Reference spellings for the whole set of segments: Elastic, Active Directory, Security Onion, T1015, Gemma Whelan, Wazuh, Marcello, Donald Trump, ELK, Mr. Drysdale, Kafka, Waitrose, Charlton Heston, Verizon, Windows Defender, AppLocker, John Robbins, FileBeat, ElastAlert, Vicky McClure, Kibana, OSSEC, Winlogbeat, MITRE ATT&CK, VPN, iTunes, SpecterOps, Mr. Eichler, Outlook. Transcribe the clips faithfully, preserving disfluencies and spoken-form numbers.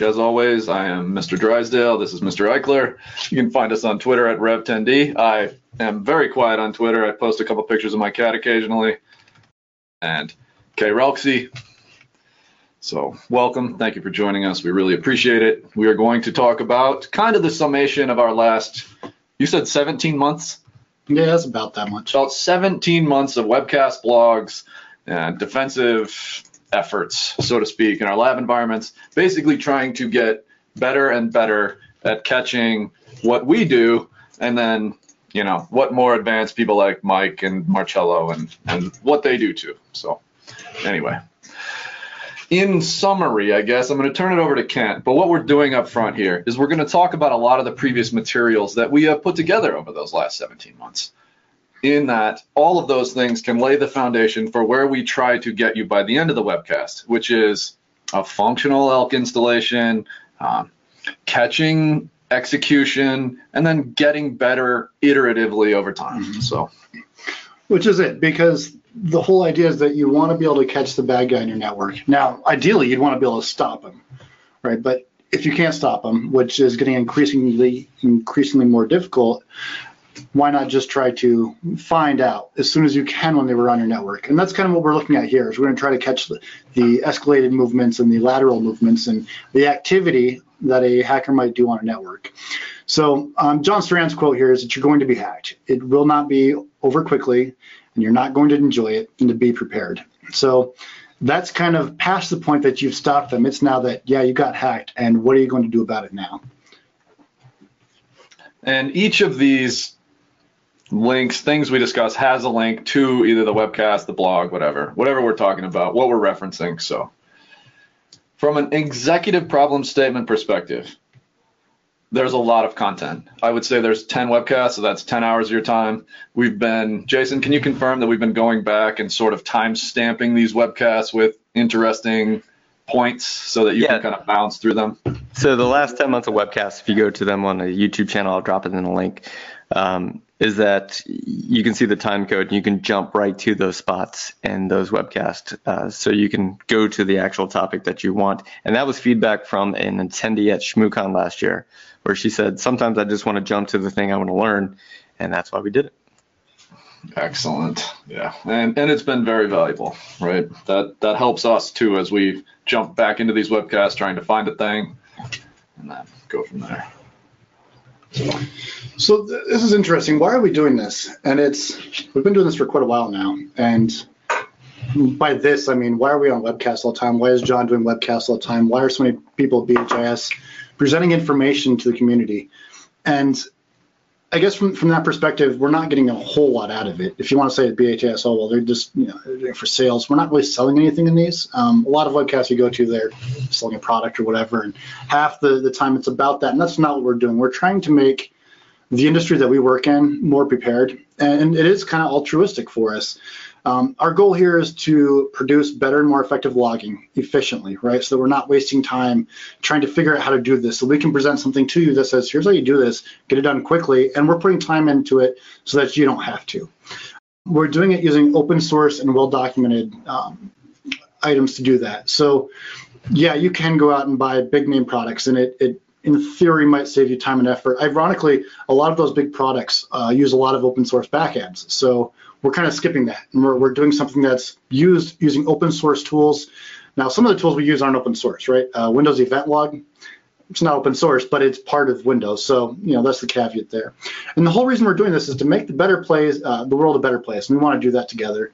As always, I am Mister Drysdale. This is Mister Eichler. You can find us on Twitter at Rev ten D. I am very quiet on Twitter. I post a couple pictures of my cat occasionally. And K. Relxy. So welcome. Thank you for joining us. We really appreciate it. We are going to talk about kind of the summation of our last, you said seventeen months? Yeah, that's about that much. About seventeen months of webcast blogs and defensive efforts, so to speak, in our lab environments, basically trying to get better and better at catching what we do, and then, you know, what more advanced people like Mike and Marcello and, and what they do too. So anyway, in summary, I guess I'm going to turn it over to Kent, but what we're doing up front here is we're going to talk about a lot of the previous materials that we have put together over those last seventeen months. In that, all of those things can lay the foundation for where we try to get you by the end of the webcast, which is a functional E L K installation, um, catching execution, and then getting better iteratively over time. Mm-hmm. So, which is it, because the whole idea is that you want to be able to catch the bad guy in your network. Now, ideally, you'd want to be able to stop him, right? But if you can't stop him, which is getting increasingly, increasingly more difficult, why not just try to find out as soon as you can when they were on your network? And that's kind of what we're looking at here, is we're going to try to catch the, the escalated movements and the lateral movements and the activity that a hacker might do on a network. So um, John Strand's quote here is that you're going to be hacked. It will not be over quickly, and you're not going to enjoy it, and to be prepared. So that's kind of past the point that you've stopped them. It's now that, yeah, you got hacked, and what are you going to do about it now? And each of these links, things we discuss, has a link to either the webcast, the blog, whatever, whatever we're talking about, what we're referencing. So from an executive problem statement perspective, there's a lot of content. I would say there's ten webcasts, so that's ten hours of your time. We've been, Jason, can you confirm that we've been going back and sort of time stamping these webcasts with interesting points so that you yeah. can kind of bounce through them? So the last ten months of webcasts, if you go to them on the YouTube channel, I'll drop it in a link. Um, is that you can see the time code and you can jump right to those spots and those webcasts, uh, so you can go to the actual topic that you want. And that was feedback from an attendee at ShmooCon last year, where she said, sometimes I just want to jump to the thing I want to learn, and that's why we did it. Excellent. Yeah, and, and it's been very valuable, right? That, that helps us too as we jump back into these webcasts trying to find a thing and then go from there. So th this is interesting. Why are we doing this? And it's, we've been doing this for quite a while now. And by this, I mean, why are we on webcasts all the time? Why is John doing webcasts all the time? Why are so many people at B H I S presenting information to the community? And I guess from, from that perspective, we're not getting a whole lot out of it. If you want to say at B H I S, oh, well, they're just, you know, they're for sales. We're not really selling anything in these. Um, a lot of webcasts you go to, they're selling a product or whatever, and half the, the time it's about that, and that's not what we're doing. We're trying to make the industry that we work in more prepared, and it is kind of altruistic for us. Um, our goal here is to produce better and more effective logging efficiently, right? So that we're not wasting time trying to figure out how to do this. So we can present something to you that says, here's how you do this, get it done quickly, and we're putting time into it so that you don't have to. We're doing it using open source and well-documented um, items to do that. So yeah, you can go out and buy big name products, and it, it in theory might save you time and effort. Ironically, a lot of those big products uh, use a lot of open source backends. So we're kind of skipping that, and we're, we're doing something that's used using open source tools. Now, some of the tools we use aren't open source, right? Uh, Windows Event Log, it's not open source, but it's part of Windows. So, you know, that's the caveat there. And the whole reason we're doing this is to make the better place, uh, the world a better place. And we want to do that together.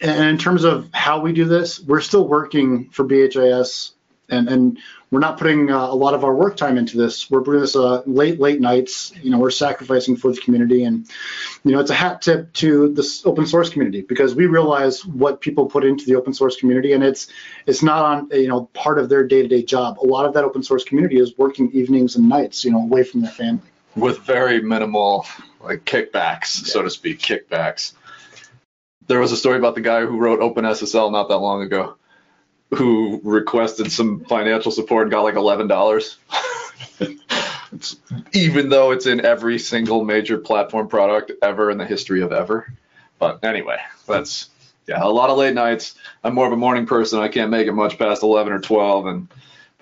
And in terms of how we do this, we're still working for B H I S, and, and we're not putting uh, a lot of our work time into this. We're doing this uh, late, late nights. You know, we're sacrificing for the community, and you know, it's a hat tip to this open source community, because we realize what people put into the open source community, and it's it's not on you know part of their day-to-day job. A lot of that open source community is working evenings and nights, you know, away from their family, with very minimal like kickbacks, yeah. so to speak, kickbacks. There was a story about the guy who wrote OpenSSL not that long ago, who requested some financial support and got like eleven dollars, even though it's in every single major platform product ever in the history of ever. But anyway, that's, yeah, a lot of late nights. I'm more of a morning person. I can't make it much past eleven or twelve, and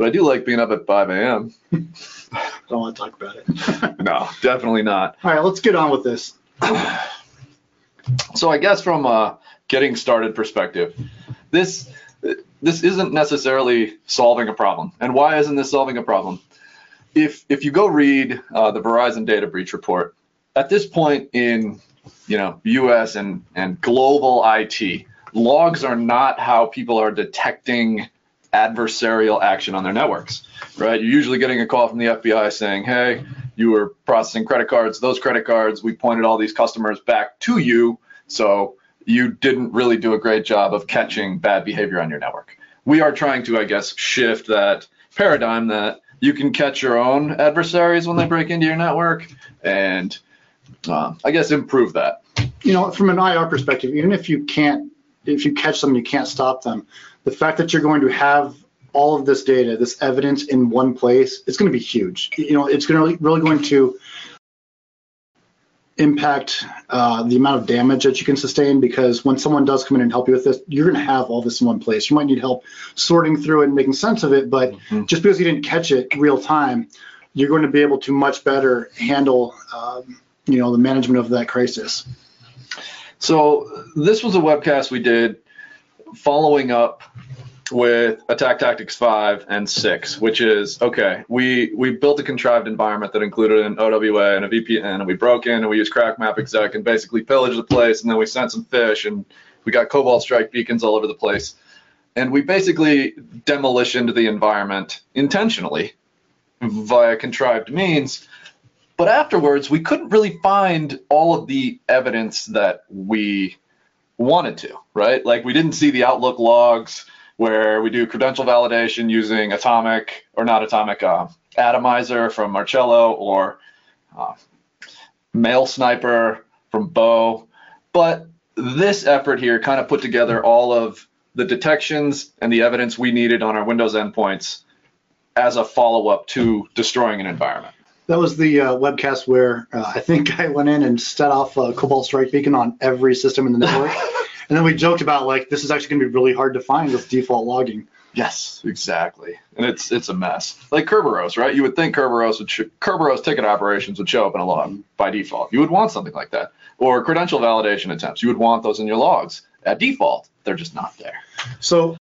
But I do like being up at five A M Don't want to talk about it. No, definitely not. All right, let's get on with this. So I guess from a getting started perspective, this this isn't necessarily solving a problem. And why isn't this solving a problem? If if you go read uh, the Verizon data breach report, at this point in you know U S and and global I T, logs are not how people are detecting adversarial action on their networks, right? You're usually getting a call from the F B I saying, hey, you were processing credit cards, those credit cards, we pointed all these customers back to you, so you didn't really do a great job of catching bad behavior on your network. We are trying to, I guess, shift that paradigm that you can catch your own adversaries when they break into your network and uh, I guess improve that. You know, from an I R perspective, even if you can't, if you catch them, you can't stop them. The fact that you're going to have all of this data, this evidence in one place, it's going to be huge. You know, it's going to really going to impact uh, the amount of damage that you can sustain, because when someone does come in and help you with this, you're going to have all this in one place. You might need help sorting through it and making sense of it, but mm-hmm. just because you didn't catch it real time, you're going to be able to much better handle, um, you know, the management of that crisis. So this was a webcast we did following up with Attack Tactics five and six, which is, okay, we, we built a contrived environment that included an O W A and a V P N, and we broke in, and we used crack map exec and basically pillaged the place, and then we sent some fish, and we got Cobalt Strike beacons all over the place. And we basically demolitioned the environment intentionally via contrived means. But afterwards, we couldn't really find all of the evidence that we wanted to, right? Like, we didn't see the Outlook logs where we do credential validation using Atomic, or not Atomic, uh, Atomizer from Marcello, or uh, Mail Sniper from Bo. But this effort here kind of put together all of the detections and the evidence we needed on our Windows endpoints as a follow-up to destroying an environment. That was the uh, webcast where uh, I think I went in and set off a Cobalt Strike beacon on every system in the network. And then we joked about, like, this is actually going to be really hard to find with default logging. Yes, exactly. And it's it's a mess. Like Kerberos, right? You would think Kerberos would Kerberos ticket operations would show up in a log mm-hmm. by default. You would want something like that. Or credential validation attempts. You would want those in your logs. At default, they're just not there. So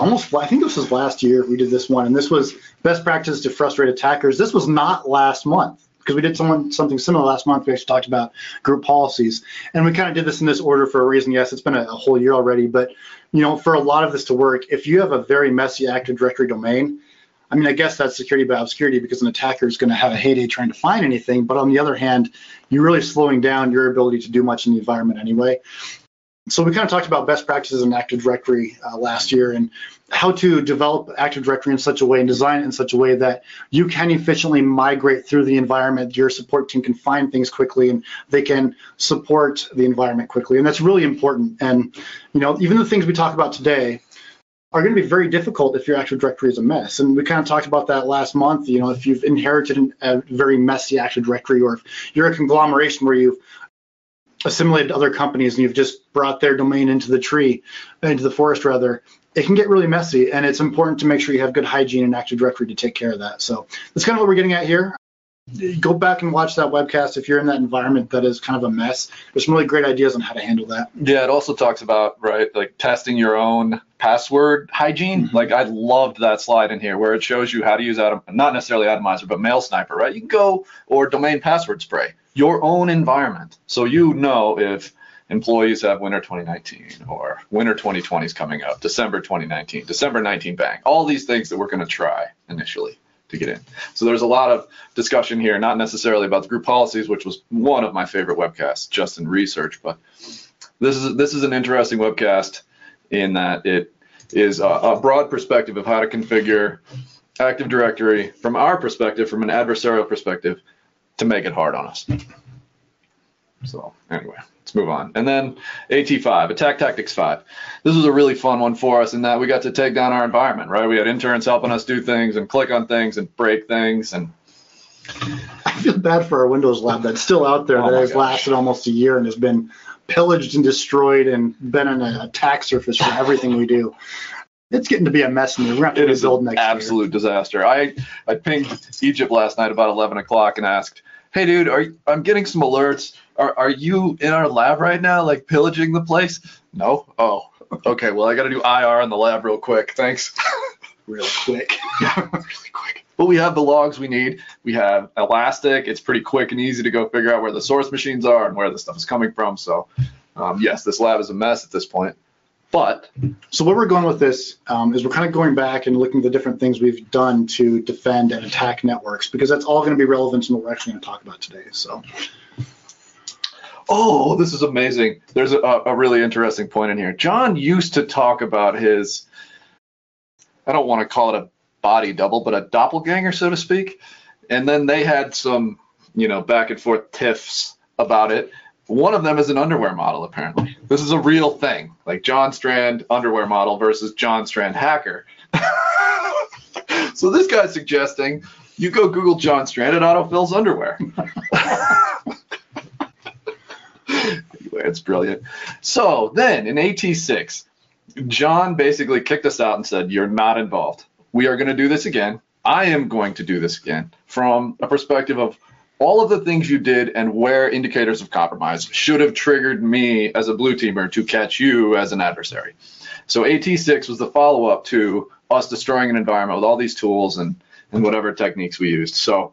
almost, I think this was last year we did this one, and this was best practice to frustrate attackers. This was not last month, because we did someone, something similar last month. We actually talked about group policies, and we kind of did this in this order for a reason. Yes, it's been a, a whole year already, but you know, for a lot of this to work, if you have a very messy Active Directory domain, I mean, I guess that's security by obscurity, because an attacker is going to have a heyday trying to find anything, but on the other hand, you're really slowing down your ability to do much in the environment anyway. So we kind of talked about best practices in Active Directory uh, last year, and how to develop Active Directory in such a way and design it in such a way that you can efficiently migrate through the environment. Your support team can find things quickly, and they can support the environment quickly. And that's really important. And you know, even the things we talk about today are going to be very difficult if your Active Directory is a mess. And we kind of talked about that last month. You know, if you've inherited a very messy Active Directory, or if you're a conglomeration where you've assimilated other companies and you've just brought their domain into the tree, into the forest rather, it can get really messy, and it's important to make sure you have good hygiene in Active Directory to take care of that. So that's kind of what we're getting at here. Go back and watch that webcast if you're in that environment that is kind of a mess. There's some really great ideas on how to handle that. Yeah, it also talks about, right, like testing your own password hygiene. Mm-hmm. Like, I loved that slide in here where it shows you how to use, Atom, not necessarily Atomizer, but Mail Sniper, right? You can go, or domain password spray, your own environment. So you know if employees have winter twenty nineteen or winter twenty twenty is coming up, December twenty nineteen, December nineteen bang, all these things that we're going to try initially to get in. So there's a lot of discussion here, not necessarily about the group policies, which was one of my favorite webcasts just in research, but this is this is an interesting webcast in that it is a, a broad perspective of how to configure Active Directory from our perspective, from an adversarial perspective, to make it hard on us. So anyway, let's move on. And then A T five, Attack Tactics five. This was a really fun one for us in that we got to take down our environment, right? We had interns helping us do things and click on things and break things. And I feel bad for our Windows lab that's still out there oh that has gosh. lasted almost a year and has been pillaged and destroyed and been an attack surface for everything we do. it's getting to be a mess, and we're going to have to rebuild next year. It is an absolute disaster. I, I pinged Egypt last night about eleven o'clock and asked, hey, dude, are you, I'm getting some alerts. Are, are you in our lab right now, like pillaging the place? No? Oh, okay. Well, I got to do I R in the lab real quick. Thanks. Real quick. Yeah, really quick. But we have the logs we need. We have Elastic. It's pretty quick and easy to go figure out where the source machines are and where the stuff is coming from. So, um, yes, this lab is a mess at this point. But so where we're going with this um, is we're kind of going back and looking at the different things we've done to defend and attack networks, because that's all going to be relevant to what we're actually going to talk about today. So, oh, this is amazing. There's a, a really interesting point in here. John used to talk about his, I don't want to call it a body double, but a doppelganger, so to speak. And then they had some, you know, back and forth tiffs about it. One of them is an underwear model, apparently. This is a real thing, like John Strand underwear model versus John Strand hacker. So this guy's suggesting you go Google John Strand, it autofills underwear. Anyway, it's brilliant. So then in A T six, John basically kicked us out and said, you're not involved. We are going to do this again. I am going to do this again from a perspective of all of the things you did and where indicators of compromise should have triggered me as a blue teamer to catch you as an adversary. So A T six was the follow-up to us destroying an environment with all these tools and, and whatever techniques we used. So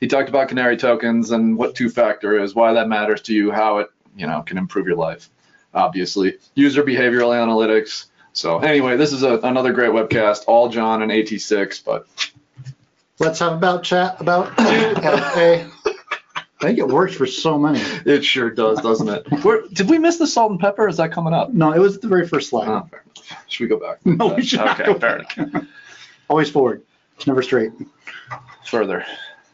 he talked about canary tokens and what two-factor is, why that matters to you, how it you know can improve your life, obviously. User behavioral analytics. So anyway, this is a, another great webcast, all John and A T six, but... Let's have about chat about L A. I think it works for so many. It sure does, doesn't it? Where, did we miss the salt and pepper? Is that coming up? No, it was the very first slide. Oh, should we go back? No, we should okay, not go back. Always forward. It's never straight. Further.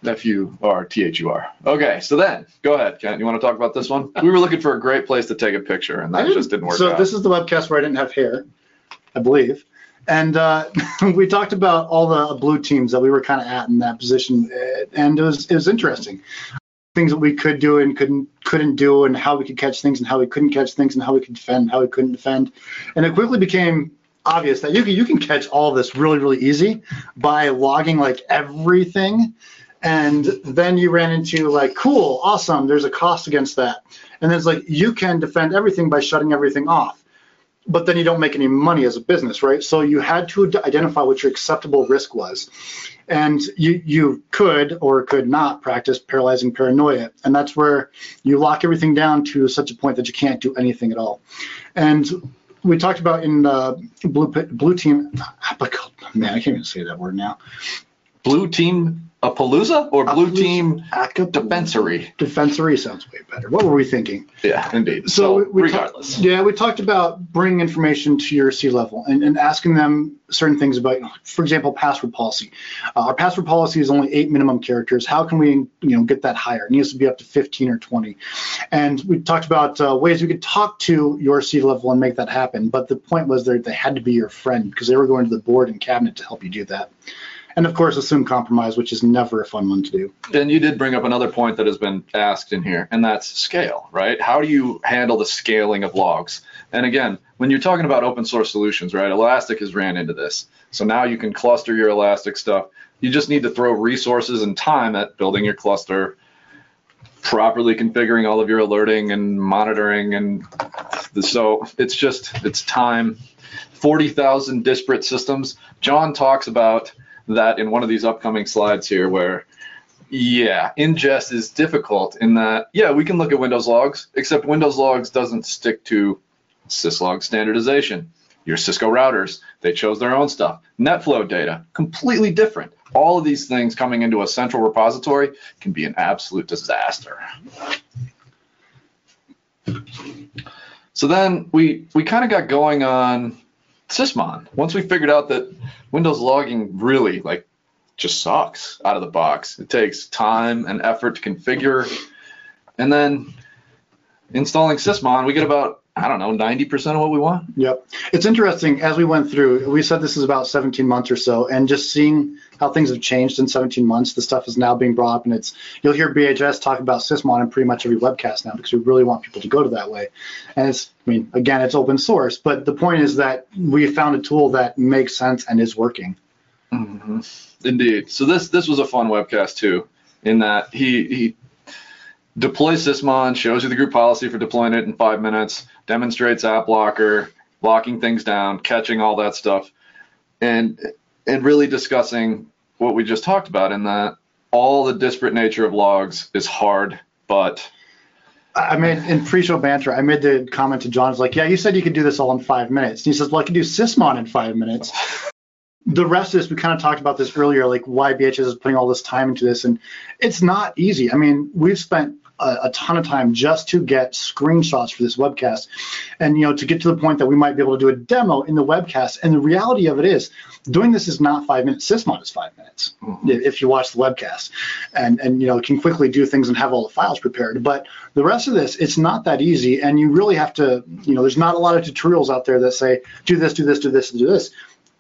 F U R T H U R. Okay, so then, go ahead, Kent. You want to talk about this one? We were looking for a great place to take a picture, and that just didn't work so out. So this is the webcast where I didn't have hair, I believe. And uh, we talked about all the blue teams that we were kind of at in that position, and it was, it was interesting. Things that we could do and couldn't couldn't do, and how we could catch things and how we couldn't catch things, and how we could defend and how we couldn't defend. And it quickly became obvious that you can, you can catch all this really, really easy by logging like everything. And then you ran into like, cool, awesome, there's a cost against that. And then it's like, you can defend everything by shutting everything off. But then you don't make any money as a business, right? So you had to identify what your acceptable risk was. And you, you could or could not practice paralyzing paranoia. And that's where you lock everything down to such a point that you can't do anything at all. And we talked about in uh, blue, blue team, man, I can't even say that word now. Blue team Appaloosa or blue Appaloosa. Team Defensory? Defensory sounds way better. What were we thinking? Yeah, indeed. So, so we regardless. Talk, yeah, we talked about bringing information to your C-level and, and asking them certain things about, for example, password policy. Uh, our password policy is only eight minimum characters. How can we you know, get that higher? It needs to be up to fifteen or twenty. And we talked about uh, ways we could talk to your C-level and make that happen. But the point was that they had to be your friend because they were going to the board and cabinet to help you do that. And of course, assume compromise, which is never a fun one to do. And you did bring up another point that has been asked in here, and that's scale, right? How do you handle the scaling of logs? And again, when you're talking about open source solutions, right, Elastic has ran into this. So now you can cluster your Elastic stuff. You just need to throw resources and time at building your cluster, properly configuring all of your alerting and monitoring. And so it's just, it's time. forty thousand disparate systems. John talks about that in one of these upcoming slides here where, yeah, ingest is difficult in that, yeah, we can look at Windows logs, except Windows logs doesn't stick to syslog standardization. Your Cisco routers, they chose their own stuff. NetFlow data, completely different. All of these things coming into a central repository can be an absolute disaster. So then we, we kind of got going on Sysmon. Once we figured out that Windows logging really like just sucks out of the box, it takes time and effort to configure. And then installing Sysmon, we get about I don't know, ninety percent of what we want. Yep. It's interesting, as we went through, we said this is about seventeen months or so, and just seeing how things have changed in seventeen months, the stuff is now being brought up, and it's, you'll hear B H S talk about Sysmon in pretty much every webcast now, because we really want people to go to that way. And it's, I mean, again, it's open source, but the point is that we found a tool that makes sense and is working. Mm-hmm. Indeed. So this, this was a fun webcast too, in that he, he deploys Sysmon, shows you the group policy for deploying it in five minutes, demonstrates AppLocker, locking things down, catching all that stuff, and and really discussing what we just talked about, in that all the disparate nature of logs is hard, but... I mean, in pre-show banter, I made the comment to John, I was like, yeah, you said you could do this all in five minutes. And he says, well, I can do Sysmon in five minutes. The rest of this, we kind of talked about this earlier, like why B H S is putting all this time into this, and it's not easy. I mean, we've spent a, a ton of time just to get screenshots for this webcast, and you know, to get to the point that we might be able to do a demo in the webcast. And the reality of it is, doing this is not five minutes. Sysmon is five minutes mm-hmm. if you watch the webcast, and and you know, can quickly do things and have all the files prepared. But the rest of this, it's not that easy, and you really have to, you know, there's not a lot of tutorials out there that say do this, do this, do this, and do this.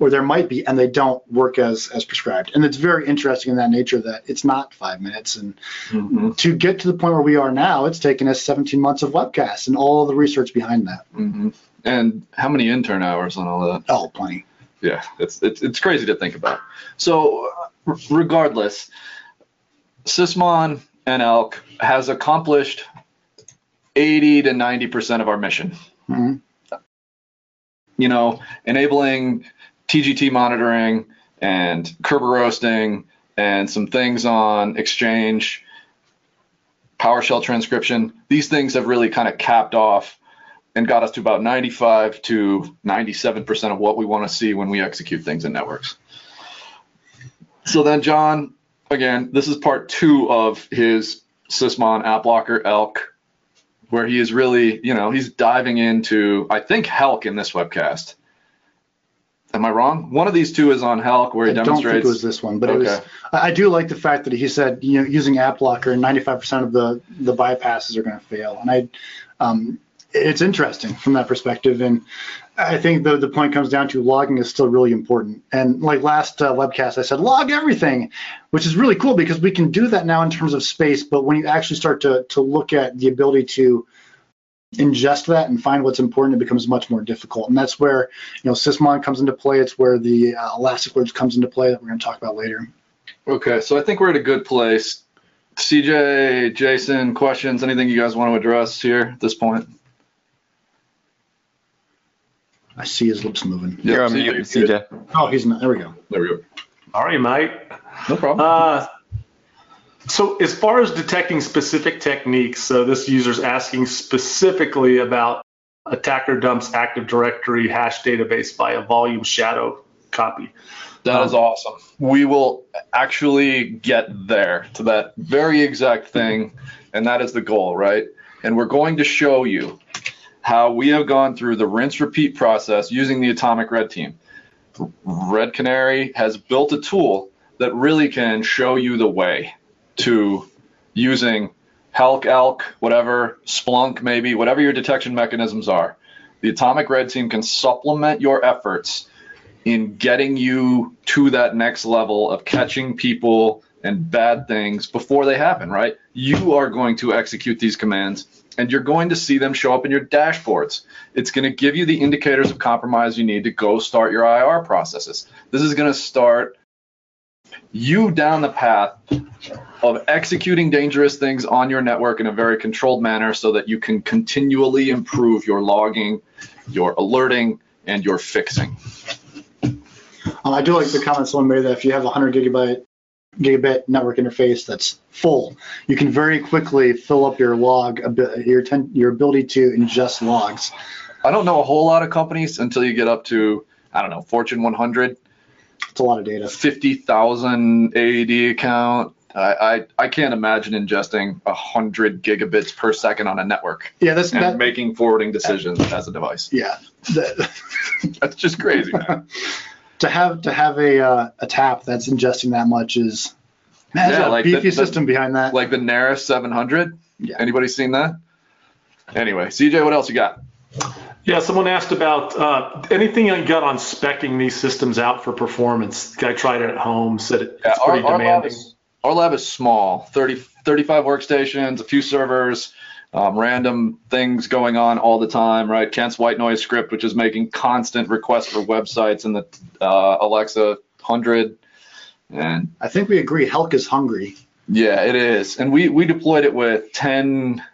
Or there might be, and they don't work as as prescribed. And it's very interesting in that nature that it's not five minutes. And mm-hmm. to get to the point where we are now, it's taken us seventeen months of webcasts and all the research behind that. Mm-hmm. And how many intern hours on all that? Oh, plenty. Yeah, it's it's, it's crazy to think about. So uh, regardless, Sysmon and Elk has accomplished eighty to ninety percent of our mission. Mm-hmm. You know, enabling T G T monitoring and Kerberosing and some things on Exchange, PowerShell transcription. These things have really kind of capped off and got us to about ninety-five to ninety-seven percent of what we want to see when we execute things in networks. So then John, again, this is part two of his Sysmon, AppLocker, Elk, where he is really, you know, he's diving into, I think, Helk in this webcast. Am I wrong? One of these two is on Helk where he I demonstrates. I don't think it was this one, but okay. It was, I do like the fact that he said, you know, using AppLocker, ninety-five percent of the, the bypasses are going to fail. And I, um, it's interesting from that perspective. And I think the, the point comes down to logging is still really important. And like last uh, webcast, I said, log everything, which is really cool because we can do that now in terms of space. But when you actually start to, to look at the ability to ingest that and find what's important, it becomes much more difficult. And that's where, you know, Sysmon comes into play. It's where the uh, ElastAlert comes into play that we're going to talk about later. Okay, so I think we're at a good place. C J, Jason, questions, anything you guys want to address here at this point? I see his lips moving. You're on mute, C J. Oh, he's not. There we go. There we go. All right, mate. No problem. Uh, So as far as detecting specific techniques, so this user's asking specifically about attacker dumps Active Directory hash database by a volume shadow copy. That um, is awesome. We will actually get there to that very exact thing, and that is the goal, right? And we're going to show you how we have gone through the rinse repeat process using the Atomic Red Team. Red Canary has built a tool that really can show you the way to using Helk, Elk, whatever, Splunk maybe, whatever your detection mechanisms are. The Atomic Red Team can supplement your efforts in getting you to that next level of catching people and bad things before they happen, right? You are going to execute these commands and you're going to see them show up in your dashboards. It's going to give you the indicators of compromise you need to go start your I R processes. This is going to start you down the path of executing dangerous things on your network in a very controlled manner so that you can continually improve your logging, your alerting, and your fixing. Um, I do like the comment someone made that if you have a one hundred gigabyte gigabit network interface that's full, you can very quickly fill up your log, your, ten, your ability to ingest logs. I don't know a whole lot of companies until you get up to, I don't know, Fortune one hundred. It's a lot of data. fifty thousand A D account. I, I, I can't imagine ingesting one hundred gigabits per second on a network. Yeah, that's and that, making forwarding decisions uh, as a device. Yeah. That, that's just crazy, man. to have to have a uh, a tap that's ingesting that much is, man, yeah, a like beefy the, system the, behind that. Like the Naris seven hundred? Yeah. Anybody seen that? Anyway, C J, what else you got? Yeah, someone asked about uh, anything I got on speccing these systems out for performance. I tried it at home, said it, yeah, it's pretty our, demanding. Our lab, is, our lab is small, thirty, thirty-five workstations, a few servers, um, random things going on all the time, right? Kent's white noise script, which is making constant requests for websites in the uh, Alexa one hundred. And I think we agree, Helk is hungry. Yeah, it is. And we, we deployed it with ten...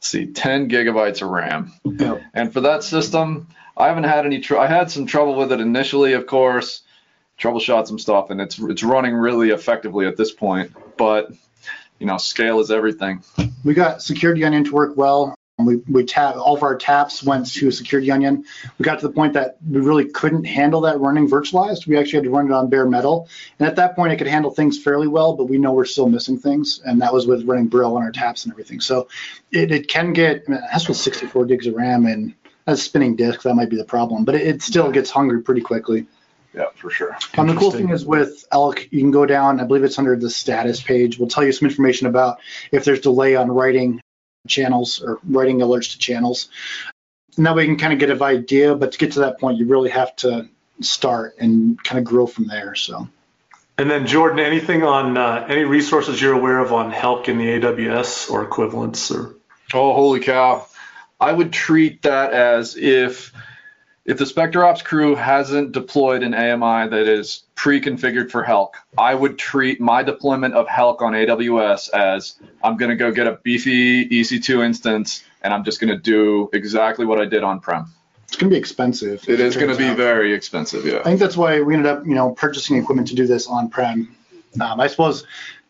see, ten gigabytes of RAM. Yep. And for that system, I haven't had any, tr I had some trouble with it initially, of course, troubleshot some stuff, and it's, it's running really effectively at this point, but, you know, scale is everything. We got Security Onion to work well. We, we tap, all of our taps went to Security Onion. We got to the point that we really couldn't handle that running virtualized. We actually had to run it on bare metal. And at that point, it could handle things fairly well, but we know we're still missing things. And that was with running Brill on our taps and everything. So it, it can get, I mean, that's with sixty-four gigs of RAM and a spinning disk. That might be the problem, but it, it still gets hungry pretty quickly. Yeah, for sure. Um, the cool thing is with Elk, you can go down, I believe it's under the status page. We'll tell you some information about if there's delay on writing channels or writing alerts to channels, and that way you can kind of get an idea, but to get to that point you really have to start and kind of grow from there. So, and then Jordan, anything on uh, any resources you're aware of on Helk in the A W S or equivalents? Or oh, holy cow, I would treat that as if if the SpecterOps crew hasn't deployed an A M I that is pre-configured for Helk, I would treat my deployment of Helk on A W S as I'm going to go get a beefy E C two instance, and I'm just going to do exactly what I did on-prem. It's going to be expensive. It is going to be very expensive, yeah. I think that's why we ended up, you know, purchasing equipment to do this on-prem. Um, I suppose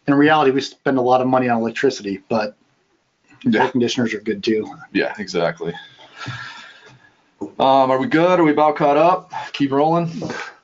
in reality we spend a lot of money on electricity, but yeah, air conditioners are good too. Yeah, exactly. Um, are we good? Are we about caught up? Keep rolling.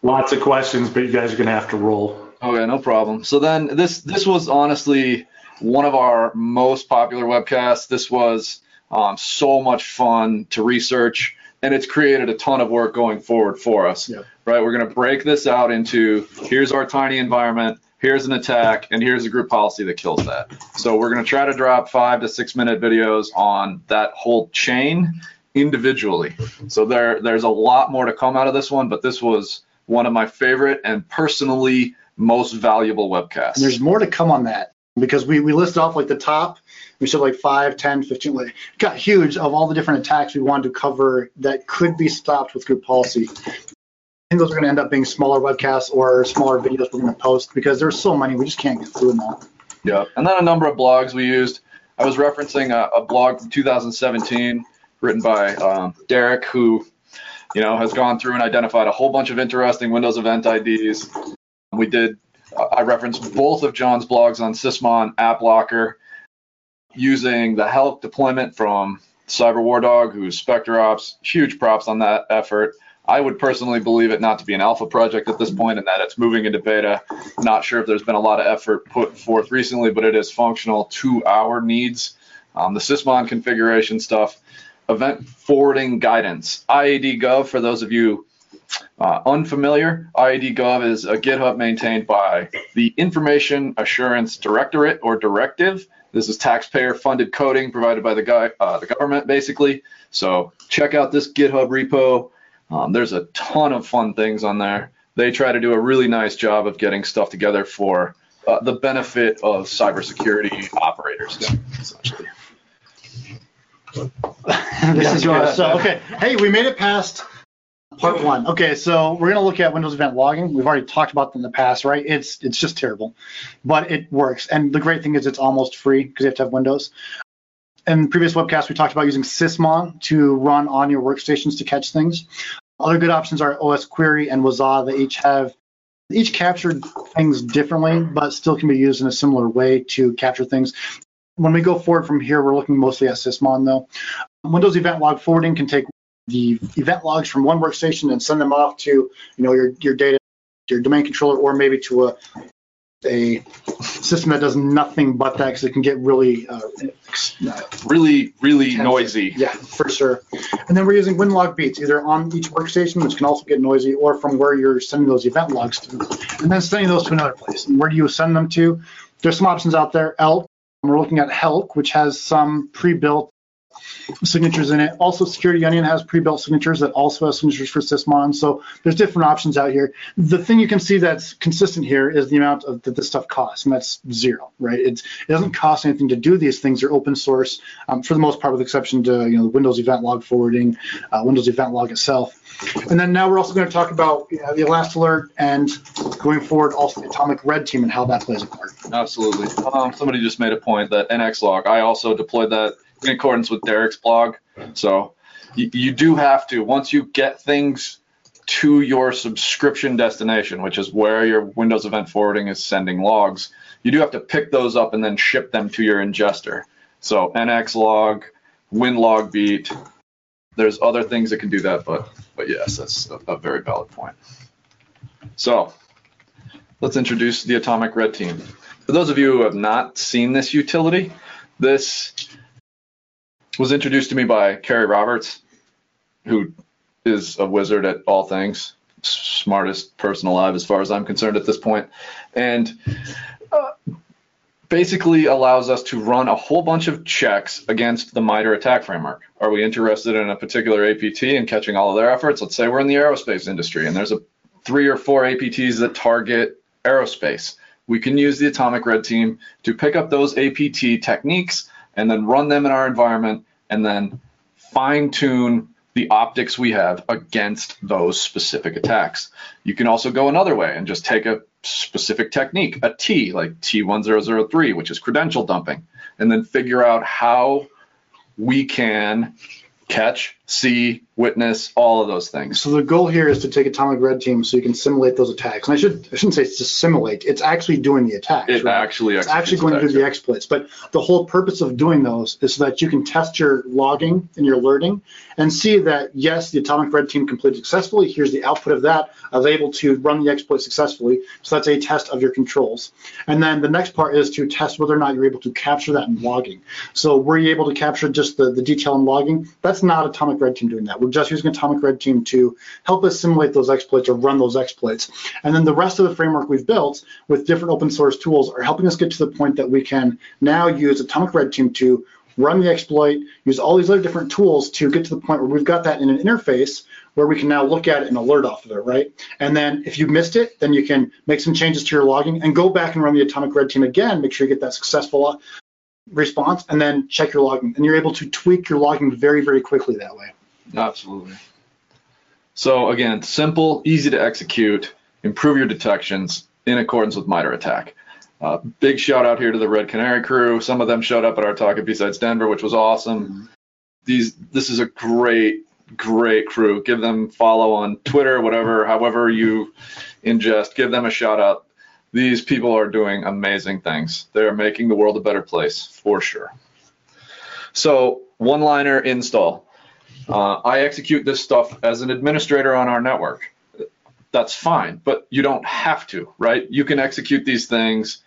Lots of questions, but you guys are going to have to roll. Okay, no problem. So then this this was honestly one of our most popular webcasts. This was um, so much fun to research, and it's created a ton of work going forward for us. Yep. Right? We're going to break this out into here's our tiny environment, here's an attack, and here's a group policy that kills that. So we're going to try to drop five to six minute videos on that whole chain individually. So there there's a lot more to come out of this one, but this was one of my favorite and personally most valuable webcasts. And there's more to come on that, because we, we listed off like the top, we said like five, ten, fifteen, like, got huge of all the different attacks we wanted to cover that could be stopped with group policy. I think those are going to end up being smaller webcasts or smaller videos we're going to post, because there's so many we just can't get through them all. Yeah, and then a number of blogs we used. I was referencing a, a blog from two thousand seventeen written by um, Derek, who, you know, has gone through and identified a whole bunch of interesting Windows event I Ds. We did, uh, I referenced both of John's blogs on Sysmon, AppLocker, using the Helk deployment from Cyb three ward zero g, who's SpecterOps. Huge props on that effort. I would personally believe it not to be an alpha project at this point, and that it's moving into beta. Not sure if there's been a lot of effort put forth recently, but it is functional to our needs. Um, the Sysmon configuration stuff, event forwarding guidance, I A D gov, for those of you uh, unfamiliar, I A D gov is a GitHub maintained by the Information Assurance Directorate, or Directive. This is taxpayer-funded coding provided by the, guy, uh, the government, basically. So check out this GitHub repo. Um, there's a ton of fun things on there. They try to do a really nice job of getting stuff together for uh, the benefit of cybersecurity operators, essentially. this yeah, is yours. So, okay. Hey, we made it past part one. Okay, so we're gonna look at Windows event logging. We've already talked about them in the past, right? It's it's just terrible, but it works. And the great thing is it's almost free because you have to have Windows. In the previous webcast, we talked about using Sysmon to run on your workstations to catch things. Other good options are O S Query and Wazuh. They each have they each capture things differently, but still can be used in a similar way to capture things. When we go forward from here, we're looking mostly at Sysmon, though. Windows Event Log forwarding can take the event logs from one workstation and send them off to, you know, your your data, your domain controller, or maybe to a a system that does nothing but that, because it can get really, uh, really, really intensive. Noisy. Yeah, for sure. And then we're using Winlogbeat, either on each workstation, which can also get noisy, or from where you're sending those event logs to, and then sending those to another place. And where do you send them to? There's some options out there. Elk. We're looking at Helk, which has some pre-built signatures in it. Also, Security Onion has pre-built signatures that also has signatures for Sysmon. So there's different options out here. The thing you can see that's consistent here is the amount of that this stuff costs, and that's zero, right? It's, it doesn't cost anything to do these things. They're open source um, for the most part, with exception to you know the Windows Event Log forwarding, uh, Windows Event Log itself. And then now we're also going to talk about you know, the ElastAlert and going forward also the Atomic Red Team and how that plays a part. Absolutely. Um, somebody just made a point that N X Log. I also deployed that in accordance with Derek's blog. So you, you do have to, once you get things to your subscription destination, which is where your Windows Event Forwarding is sending logs, you do have to pick those up and then ship them to your ingester. So N X Log, Winlogbeat, there's other things that can do that, but but yes, that's a, a very valid point. So let's introduce the Atomic Red Team. For those of you who have not seen this utility, this was introduced to me by Kerry Roberts, who is a wizard at all things, smartest person alive as far as I'm concerned at this point, and uh, basically allows us to run a whole bunch of checks against the MITRE ATT&CK framework. Are we interested in a particular A P T and catching all of their efforts? Let's say we're in the aerospace industry and there's a three or four A P Ts that target aerospace. We can use the Atomic Red Team to pick up those A P T techniques and then run them in our environment and then fine-tune the optics we have against those specific attacks. You can also go another way and just take a specific technique, a T, like T ten oh oh three, which is credential dumping, and then figure out how we can catch, see, witness, all of those things. So the goal here is to take Atomic Red Team so you can simulate those attacks. And I, should, I shouldn't say it's just simulate. It's actually doing the attacks. It right? actually It's actually going to do the exploits. But the whole purpose of doing those is so that you can test your logging and your alerting and see that, yes, the Atomic Red Team completed successfully. Here's the output of that. I was able to run the exploit successfully. So that's a test of your controls. And then the next part is to test whether or not you're able to capture that in logging. So were you able to capture just the, the detail in logging? That's not Atomic Red Team doing that. We're just using Atomic Red Team to help us simulate those exploits or run those exploits. And then the rest of the framework we've built with different open source tools are helping us get to the point that we can now use Atomic Red Team to run the exploit, use all these other different tools to get to the point where we've got that in an interface where we can now look at it and alert off of it, right? And then if you missed it, then you can make some changes to your logging and go back and run the Atomic Red Team again, make sure you get that successful response, and then check your logging. And you're able to tweak your logging very, very quickly that way. Absolutely. So again, simple, easy to execute, improve your detections in accordance with MITRE ATT&CK. Uh, big shout out here to the Red Canary crew. Some of them showed up at our talk at B-Sides Denver, which was awesome. Mm-hmm. These, this is a great, great crew. Give them follow on Twitter, whatever, however you ingest, give them a shout out. These people are doing amazing things. They're making the world a better place for sure. So one-liner install. Uh, I execute this stuff as an administrator on our network. That's fine, but you don't have to, right? You can execute these things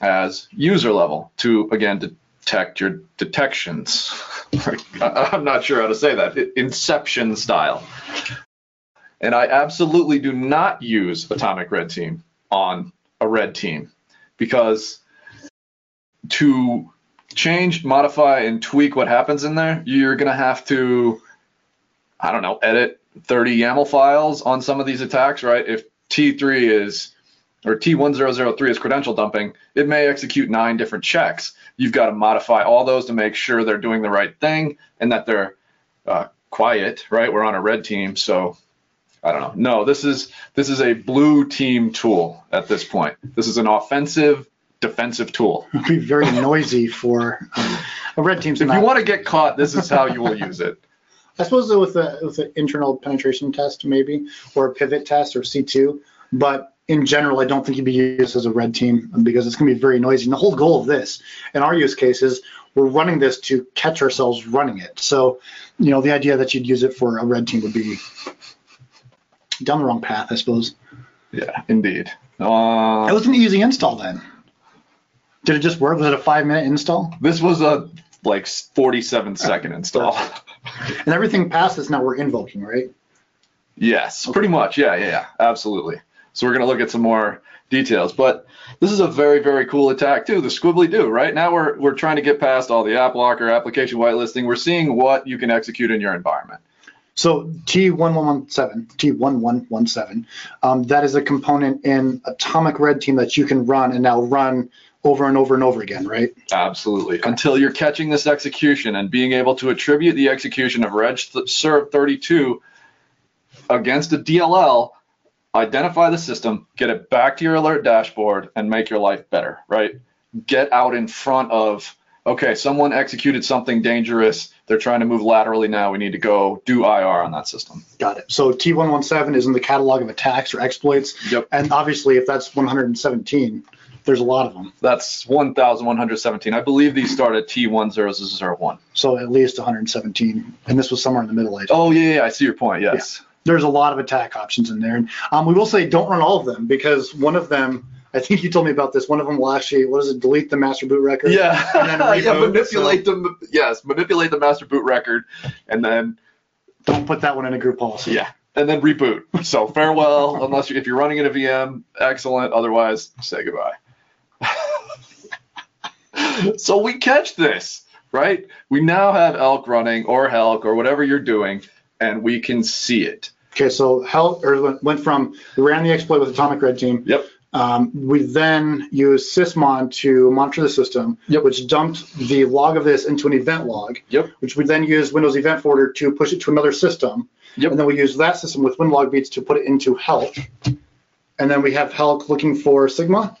as user level to, again, detect your detections. I'm not sure how to say that, inception style. And I absolutely do not use Atomic Red Team on a red team because to change, modify, and tweak what happens in there, you're going to have to, I don't know, edit thirty YAML files on some of these attacks, right? If T three is, or T ten oh three is credential dumping, it may execute nine different checks. You've got to modify all those to make sure they're doing the right thing and that they're uh, quiet, right? We're on a red team, so I don't know. No, this is, this is a blue team tool at this point. This is an offensive defensive tool. It'll be very noisy for um, a red team's. If not. You want to get caught, this is how you will use it. I suppose with a with an internal penetration test maybe, or a pivot test or C two, but in general, I don't think you'd be used as a red team because it's going to be very noisy. And the whole goal of this, in our use case, is we're running this to catch ourselves running it. So, you know, the idea that you'd use it for a red team would be down the wrong path, I suppose. Yeah, indeed. Uh, it was an easy install then. Did it just work? Was it a five-minute install? This was a like forty-seven second install. And everything past this now we're invoking, right? Yes, okay. Pretty much. Yeah, yeah, yeah, absolutely. So we're going to look at some more details. But this is a very, very cool attack too, the squibbly do, right? Now we're, we're trying to get past all the app locker, application whitelisting. We're seeing what you can execute in your environment. So T eleven seventeen, T eleven seventeen, um, that is a component in Atomic Red Team that you can run and now run over and over and over again, right? Absolutely. Okay. Until you're catching this execution and being able to attribute the execution of reg serve thirty-two against a D L L, identify the system, get it back to your alert dashboard, and make your life better, right? Get out in front of, okay, someone executed something dangerous. They're trying to move laterally now. We need to go do I R on that system. Got it. So T one seventeen is in the catalog of attacks or exploits. Yep. And obviously, if that's one hundred seventeen, there's a lot of them. That's one thousand one hundred seventeen. I believe these start at T one zero zero one. So at least one hundred seventeen. And this was somewhere in the middle, I think. Oh, yeah, yeah. I see your point. Yes. Yeah. There's a lot of attack options in there. And um, we will say don't run all of them, because one of them, I think you told me about this, one of them will actually, what is it, delete the master boot record? Yeah, and then reboot, yeah, manipulate so. the, yes, manipulate the master boot record, and then. Don't put that one in a group policy. Yeah, and then reboot. So farewell, unless you, if you're running in a V M, excellent. Otherwise, say goodbye. So we catch this, right? We now have ELK running or Helk or whatever you're doing, and we can see it. Okay, so Helk or went from, we ran the exploit with Atomic Red Team. Yep. Um, we then used Sysmon to monitor the system, yep. which dumped the log of this into an event log, yep. which we then used Windows Event Forwarder to push it to another system. Yep. And then we used that system with Winlogbeat to put it into Helk. And then we have Helk looking for Sigma.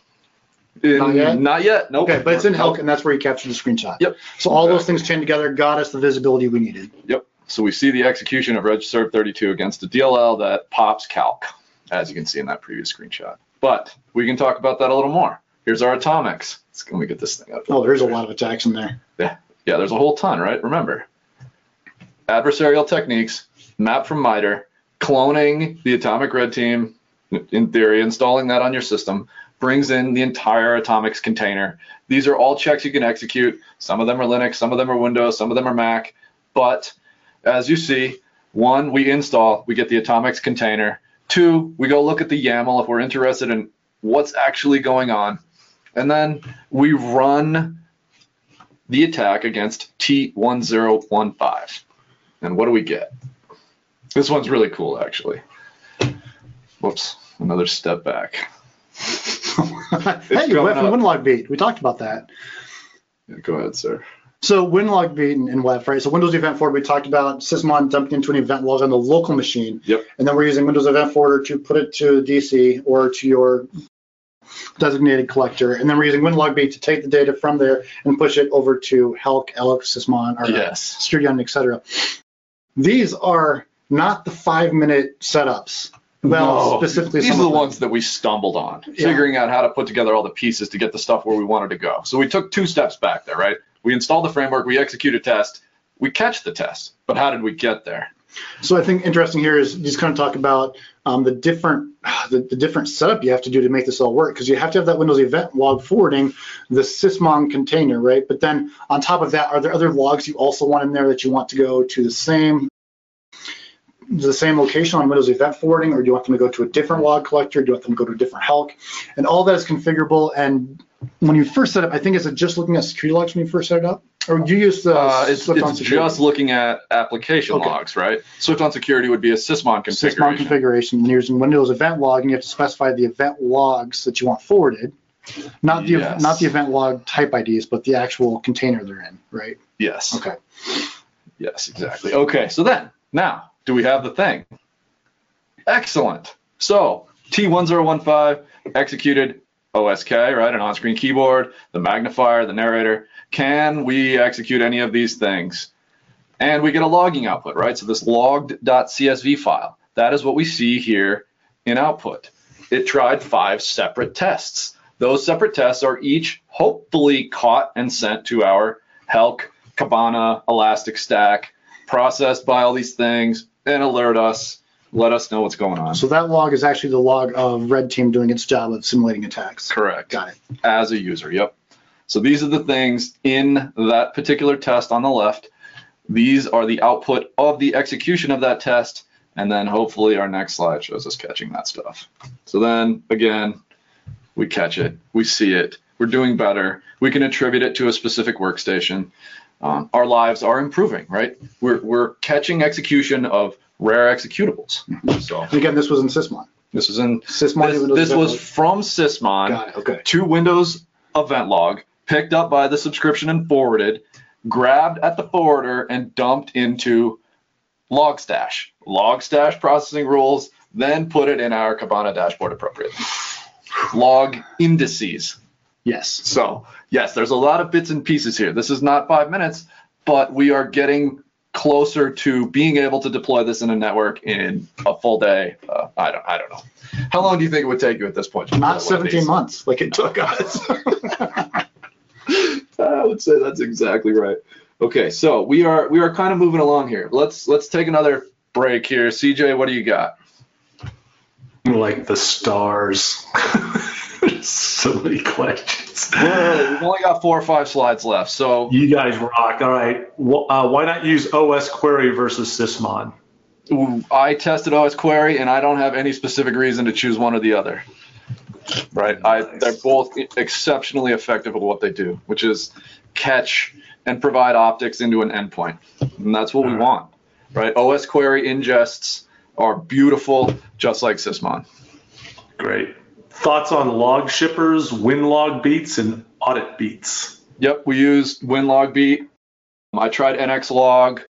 In, not yet? Not yet, nope. Okay, but it's in Helk, and that's where he captured the screenshot. Yep. So all okay. those things chained together got us the visibility we needed. Yep. So we see the execution of reg serve thirty-two against the D L L that pops calc, as you can see in that previous screenshot. But we can talk about that a little more. Here's our atomics. Let's, let me get this thing up. Oh, there's a lot of attacks in there. Yeah, yeah, there's a whole ton, right? Remember, adversarial techniques, map from MITRE, cloning the Atomic Red Team, in theory, installing that on your system, brings in the entire atomics container. These are all checks you can execute. Some of them are Linux, some of them are Windows, some of them are Mac, but as you see, one, we install, we get the atomics container. Two, we go look at the YAML if we're interested in what's actually going on. And then we run the attack against T one zero one five. And what do we get? This one's really cool, actually. Whoops, another step back. Hey, you went from Winlogbeat. We talked about that. Yeah, go ahead, sir. So Winlogbeat and, and web, right? So Windows Event Forwarder, we talked about Sysmon dumping into an event log on the local machine. Yep. And then we're using Windows Event Forwarder to put it to D C or to your designated collector. And then we're using Winlogbeat to take the data from there and push it over to Helk, ELK, Sysmon, or yes. uh, Security Onion, et cetera. These are not the five-minute setups. Well, no. Specifically, these are the ones that we stumbled on, yeah. figuring out how to put together all the pieces to get the stuff where we wanted to go. So we took two steps back there, right? We install the framework, we execute a test, we catch the test, but how did we get there? So I think interesting here is just kind of talk about um, the different the, the different setup you have to do to make this all work, because you have to have that Windows event log forwarding the Sysmon container, right? But then on top of that, are there other logs you also want in there that you want to go to the same the same location on Windows event forwarding, or do you want them to go to a different log collector? Do you want them to go to a different Helk? And all that is configurable. And when you first set up, I think is it just looking at security logs when you first set it up? Or do you use the uh, It's, it's just looking at application okay. logs, right? Swift on security would be a Sysmon configuration. Sysmon configuration. And you're using Windows event log, and you have to specify the event logs that you want forwarded. Not the yes. not the event log type I Ds, but the actual container they're in, right? Yes. Okay. Yes, exactly. Okay, so then, now, do we have the thing? Excellent. So T one zero one five executed O S K, right? An on-screen keyboard, the magnifier, the narrator. Can we execute any of these things? And we get a logging output, right? So this logged.csv file, that is what we see here in output. It tried five separate tests. Those separate tests are each hopefully caught and sent to our Helk, Kibana, Elastic stack, processed by all these things, and alert us, let us know what's going on. So that log is actually the log of Red Team doing its job of simulating attacks. Correct. Got it. As a user, yep. So these are the things in that particular test on the left. These are the output of the execution of that test And then hopefully our next slide shows us catching that stuff. So then again, we catch it, we see it, we're doing better. We can attribute it to a specific workstation. Um, our lives are improving, right? We're, we're catching execution of rare executables. So and again, this was in Sysmon. This was in Sysmon. This, this was from Sysmon okay. to Windows Event Log, picked up by the subscription and forwarded, grabbed at the forwarder and dumped into Logstash. Logstash processing rules, then put it in our Kibana dashboard appropriately. Log indices. Yes. So yes, there's a lot of bits and pieces here. This is not five minutes, but we are getting closer to being able to deploy this in a network in a full day. Uh, I don't, I don't know. How long do you think it would take you at this point? Not seventeen months, like it took us. I would say that's exactly right. Okay, so we are we are kind of moving along here. Let's let's take another break here. C J, what do you got? Like the stars. So many questions. Well, we've only got four or five slides left, so you guys rock. All right, well, uh, why not use O S query versus Sysmon? I tested O S query, and I don't have any specific reason to choose one or the other. Right, nice. I, they're both exceptionally effective at what they do, which is catch and provide optics into an endpoint, and that's what all we right. want. Right, O S query ingests are beautiful, just like Sysmon. Great. Thoughts on log shippers, Winlogbeats, and audit beats? Yep, we used Winlogbeat. I tried N X log.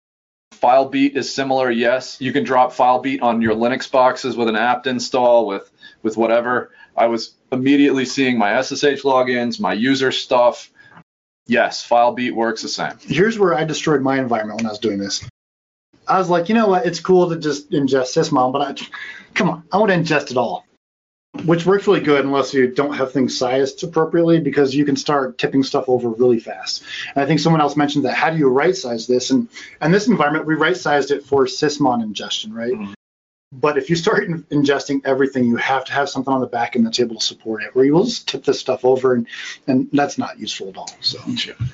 FileBeat is similar, yes. You can drop FileBeat on your Linux boxes with an apt install, with, with whatever. I was immediately seeing my S S H logins, my user stuff. Yes, FileBeat works the same. Here's where I destroyed my environment when I was doing this. I was like, you know what? It's cool to just ingest Sysmon, but I, come on, I want to ingest it all. Which works really good unless you don't have things sized appropriately, because you can start tipping stuff over really fast. And I think someone else mentioned that. How do you right-size this? And in this environment, we right-sized it for Sysmon ingestion, right? Mm-hmm. But if you start in ingesting everything, you have to have something on the back end that's able to support it, or you will just tip this stuff over, and, and that's not useful at all. So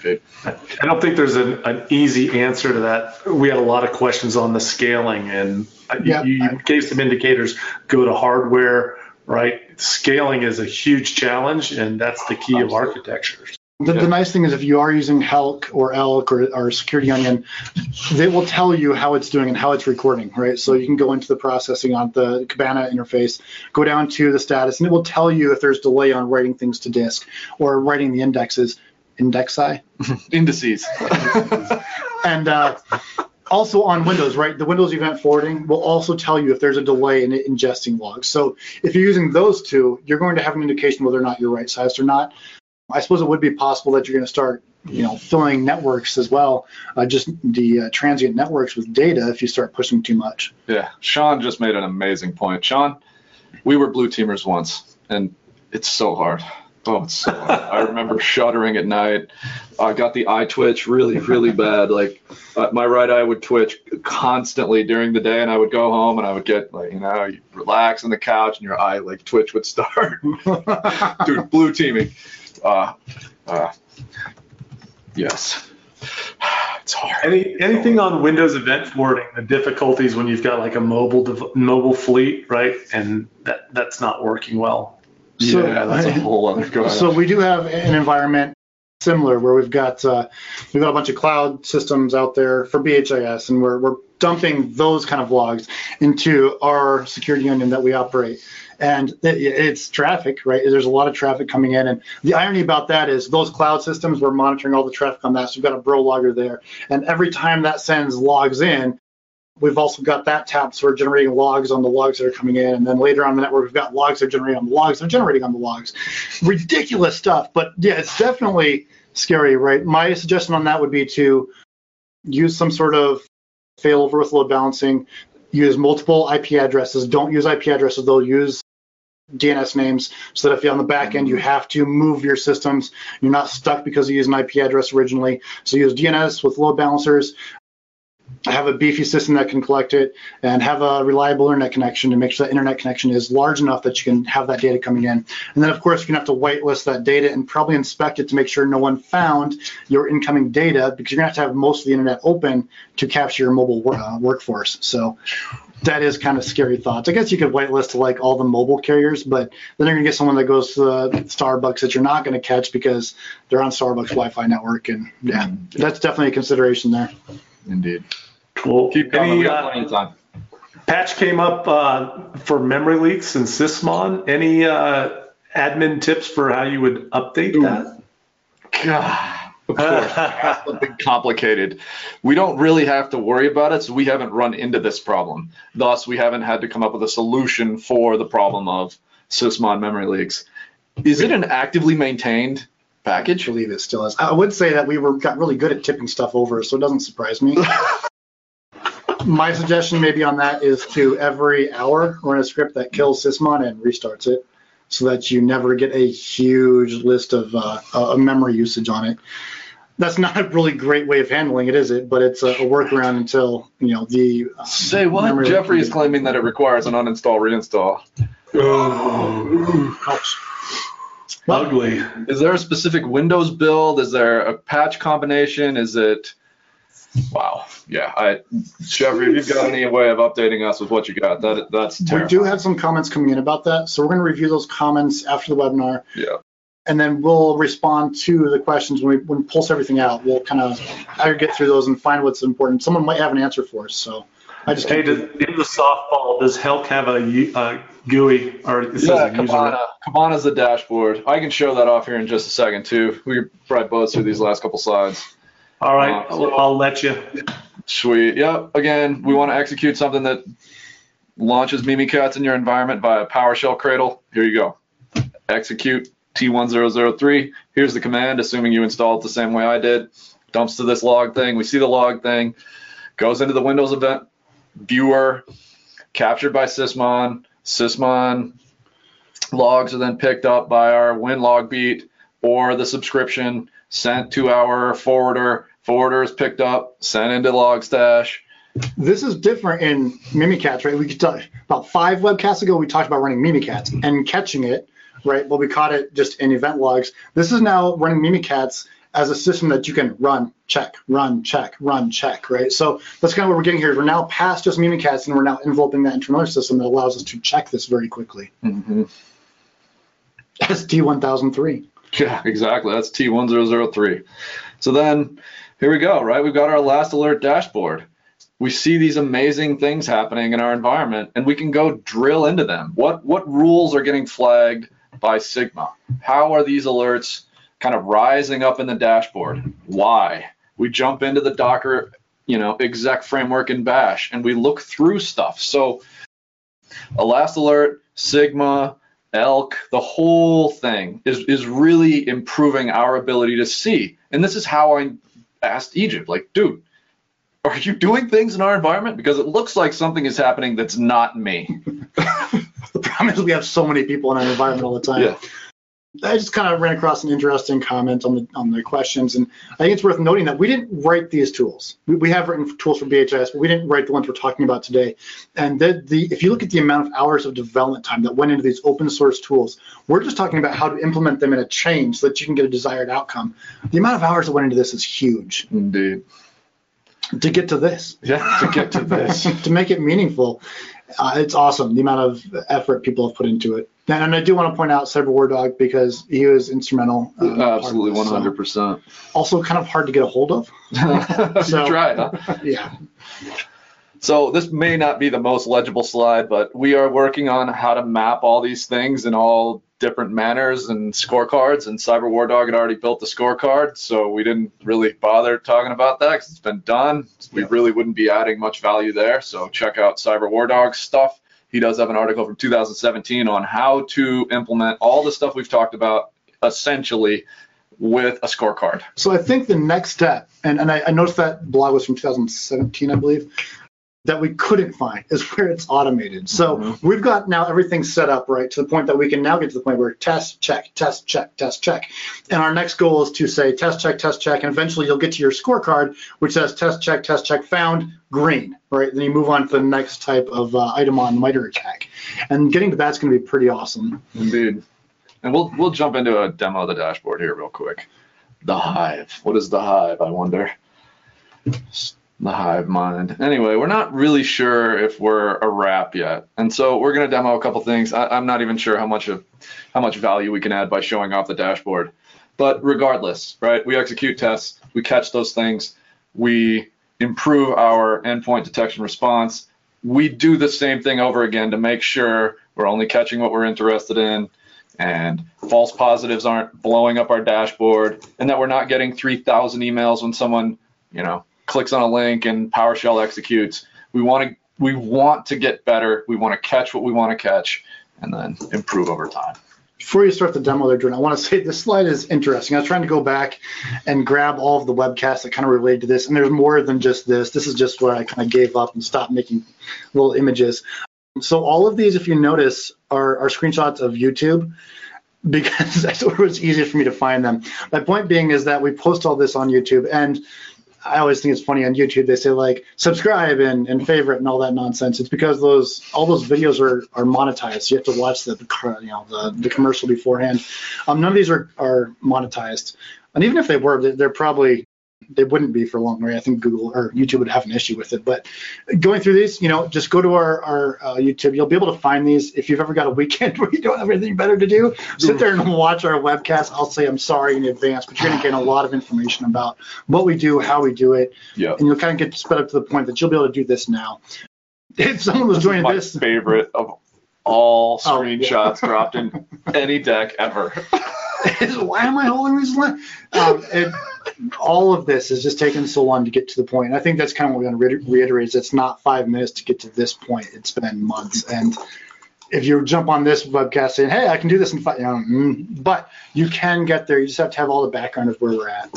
okay. I don't think there's an, an easy answer to that. We had a lot of questions on the scaling, and yeah, you, you I, gave some indicators. Go to hardware. Right, scaling is a huge challenge, and that's the key Absolutely. Of architecture. The, yeah. the nice thing is, if you are using Helk or E L K or, or Security Onion, they will tell you how it's doing and how it's recording, right? So you can go into the processing on the Kibana interface, go down to the status, and it will tell you if there's delay on writing things to disk or writing the indexes, indexi? indices. and uh, also on Windows, right, the Windows event forwarding will also tell you if there's a delay in it ingesting logs. So if you're using those two, you're going to have an indication whether or not you're right-sized or not. I suppose it would be possible that you're going to start, you know, filling networks as well, uh, just the uh, transient networks with data if you start pushing too much. Yeah, Sean just made an amazing point. Sean, we were blue teamers once, and it's so hard. Oh, it's so hard. I remember shuddering at night. I got the eye twitch really, really bad. Like uh, my right eye would twitch constantly during the day, and I would go home and I would get like, you know, you relax on the couch and your eye like twitch would start. Dude, blue teaming. Uh, uh, yes. It's hard. Any, anything on Windows event forwarding, the difficulties when you've got like a mobile mobile fleet, right? And that, that's not working well. So, yeah, that's a whole other go. So we do have an environment similar where we've got uh, we've got a bunch of cloud systems out there for B H I S, and we're we're dumping those kind of logs into our Security Onion that we operate, and it, it's traffic, right? There's a lot of traffic coming in, and the irony about that is those cloud systems, we're monitoring all the traffic on that, so we've got a bro logger there, and every time that sends logs in. We've also got that tab, so we're generating logs on the logs that are coming in, and then later on in the network, we've got logs that are generating on the logs that are generating on the logs. Ridiculous stuff, but yeah, it's definitely scary, right? My suggestion on that would be to use some sort of failover with load balancing, use multiple I P addresses. Don't use I P addresses, they'll use D N S names, so that if you're on the back end, you have to move your systems. You're not stuck because you used an I P address originally. So use D N S with load balancers. Have a beefy system that can collect it, and have a reliable internet connection to make sure that internet connection is large enough that you can have that data coming in. And then, of course, you're going to have to whitelist that data and probably inspect it to make sure no one found your incoming data, because you're going to have to have most of the internet open to capture your mobile wor uh, workforce. So that is kind of scary thoughts. I guess you could whitelist to like all the mobile carriers, but then you're gonna get someone that goes to uh, Starbucks that you're not gonna catch because they're on Starbucks Wi-Fi network, and yeah, that's definitely a consideration there. Indeed. Cool. Keep going. We got plenty of time. Patch came up uh, for memory leaks and Sysmon. Any uh, admin tips for how you would update Ooh. that? God. Of course, that's something complicated. We don't really have to worry about it, so we haven't run into this problem. Thus, we haven't had to come up with a solution for the problem of Sysmon memory leaks. Is it an actively maintained package? I believe it still is. I would say that we were got really good at tipping stuff over, so it doesn't surprise me. My suggestion maybe on that is to every hour run a script that kills Sysmon and restarts it, so that you never get a huge list of uh, uh, memory usage on it. That's not a really great way of handling it, is it? But it's a, a workaround until, you know, the... Um, Say what? Jeffrey is claiming that it requires an uninstall, reinstall. Oh. Ouch. Ugly. Is there a specific Windows build? Is there a patch combination? Is it... Wow. Yeah. I, Jeffrey, if you've got any way of updating us with what you got, that that's terrifying. We do have some comments coming in about that, so we're going to review those comments after the webinar. Yeah. And then we'll respond to the questions when we, when we pulse everything out. We'll kind of aggregate through those and find what's important. Someone might have an answer for us, so I just hey, does, in the softball, does Helk have a uh, G U I? Or it says yeah, Kibana. Kibana's the dashboard. I can show that off here in just a second, too. We can probably buzz through these last couple slides. All right, um, so, I'll let you. Sweet. Yep. Again, we want to execute something that launches Mimikatz in your environment via PowerShell cradle. Here you go. Execute T ten oh three. Here's the command, assuming you install it the same way I did. Dumps to this log thing. We see the log thing. Goes into the Windows event viewer. Captured by Sysmon. Sysmon logs are then picked up by our Winlogbeat or the subscription. Sent to our forwarder, forwarder is picked up, sent into Logstash. This is different in Mimikatz, right? We could talk, about five webcasts ago, we talked about running Mimikatz and catching it, right? Well, we caught it just in event logs. This is now running Mimikatz as a system that you can run, check, run, check, run, check, right? So that's kind of what we're getting here. We're now past just Mimikatz, and we're now enveloping that into another system that allows us to check this very quickly. Mm-hmm. That's T one thousand three. Yeah, exactly. That's T one thousand three. So then here we go, right? We've got our ElastAlert dashboard. We see these amazing things happening in our environment, and we can go drill into them. What, what rules are getting flagged by Sigma? How are these alerts kind of rising up in the dashboard? Why? We jump into the Docker, you know, exec framework in Bash, and we look through stuff. So ElastAlert, Sigma, ELK, the whole thing is, is really improving our ability to see. And this is how I asked Egypt, like, dude, are you doing things in our environment? Because it looks like something is happening that's not me. The problem is we have so many people in our environment all the time. Yeah. I just kind of ran across an interesting comment on the, on the questions, and I think it's worth noting that we didn't write these tools. We, we have written tools for B H S, but we didn't write the ones we're talking about today. And the, the, if you look at the amount of hours of development time that went into these open source tools, we're just talking about how to implement them in a chain so that you can get a desired outcome. The amount of hours that went into this is huge. Indeed. To get to this. Yeah, to get to this. To make it meaningful. Uh, it's awesome, the amount of effort people have put into it. And, and I do want to point out Cyb three ward dog because he was instrumental. Uh, Absolutely, this, one hundred percent. So. Also kind of hard to get a hold of. So, you tried, huh? Yeah. So this may not be the most legible slide, but we are working on how to map all these things in all different manners and scorecards, and Cyb three ward dog had already built the scorecard, so we didn't really bother talking about that because it's been done. We yeah. really wouldn't be adding much value there, so check out Cyb three ward dog's stuff. He does have an article from two thousand seventeen on how to implement all the stuff we've talked about essentially with a scorecard. So I think the next step, and, and I, I noticed that blog was from two thousand seventeen, I believe, that we couldn't find is where it's automated. So mm-hmm. we've got now everything set up, right, to the point that we can now get to the point where test, check, test, check, test, check. And our next goal is to say test, check, test, check, and eventually you'll get to your scorecard, which says test, check, test, check, found, green, right? Then you move on to the next type of uh, item on MITRE attack. And getting to that's gonna be pretty awesome. Indeed. And we'll, we'll jump into a demo of the dashboard here real quick. The Hive, what is the Hive, I wonder? the hive mind. Anyway, we're not really sure if we're a wrap yet, and so we're going to demo a couple things. I, I'm not even sure how much of how much value we can add by showing off the dashboard. But regardless, right? We execute tests, we catch those things, we improve our endpoint detection response. We do the same thing over again to make sure we're only catching what we're interested in, and false positives aren't blowing up our dashboard, and that we're not getting three thousand emails when someone, you know, clicks on a link and PowerShell executes. We want to we want to get better. We want to catch what we want to catch, and then improve over time. Before you start the demo there, Jordan, I want to say this slide is interesting. I was trying to go back and grab all of the webcasts that kind of relate to this, and there's more than just this. This is just where I kind of gave up and stopped making little images. So all of these, if you notice, are, are screenshots of YouTube, because that's where it's easier for me to find them. My point being is that we post all this on YouTube, and I always think it's funny on YouTube, they say like subscribe and, and favorite and all that nonsense. It's because those all those videos are, are monetized. So you have to watch the you know the, the commercial beforehand. Um, none of these are, are monetized. And even if they were, they're probably they wouldn't be for a long way. I think Google or YouTube would have an issue with it. But going through these, you know, just go to our, our uh, YouTube. You'll be able to find these. If you've ever got a weekend where you don't have anything better to do, sit there and watch our webcast. I'll say I'm sorry in advance, but you're going to gain a lot of information about what we do, how we do it. Yep. And you'll kind of get sped up to the point that you'll be able to do this now. If someone was joining this. This is my favorite of all screenshots oh, yeah. dropped in any deck ever. Why am I holding these lines? Um, it, all of this is just taking so long to get to the point. I think that's kind of what we're going to reiterate is it's not five minutes to get to this point. It's been months. And if you jump on this webcast saying, hey, I can do this in five, you know, mm, but you can get there. You just have to have all the background of where we're at.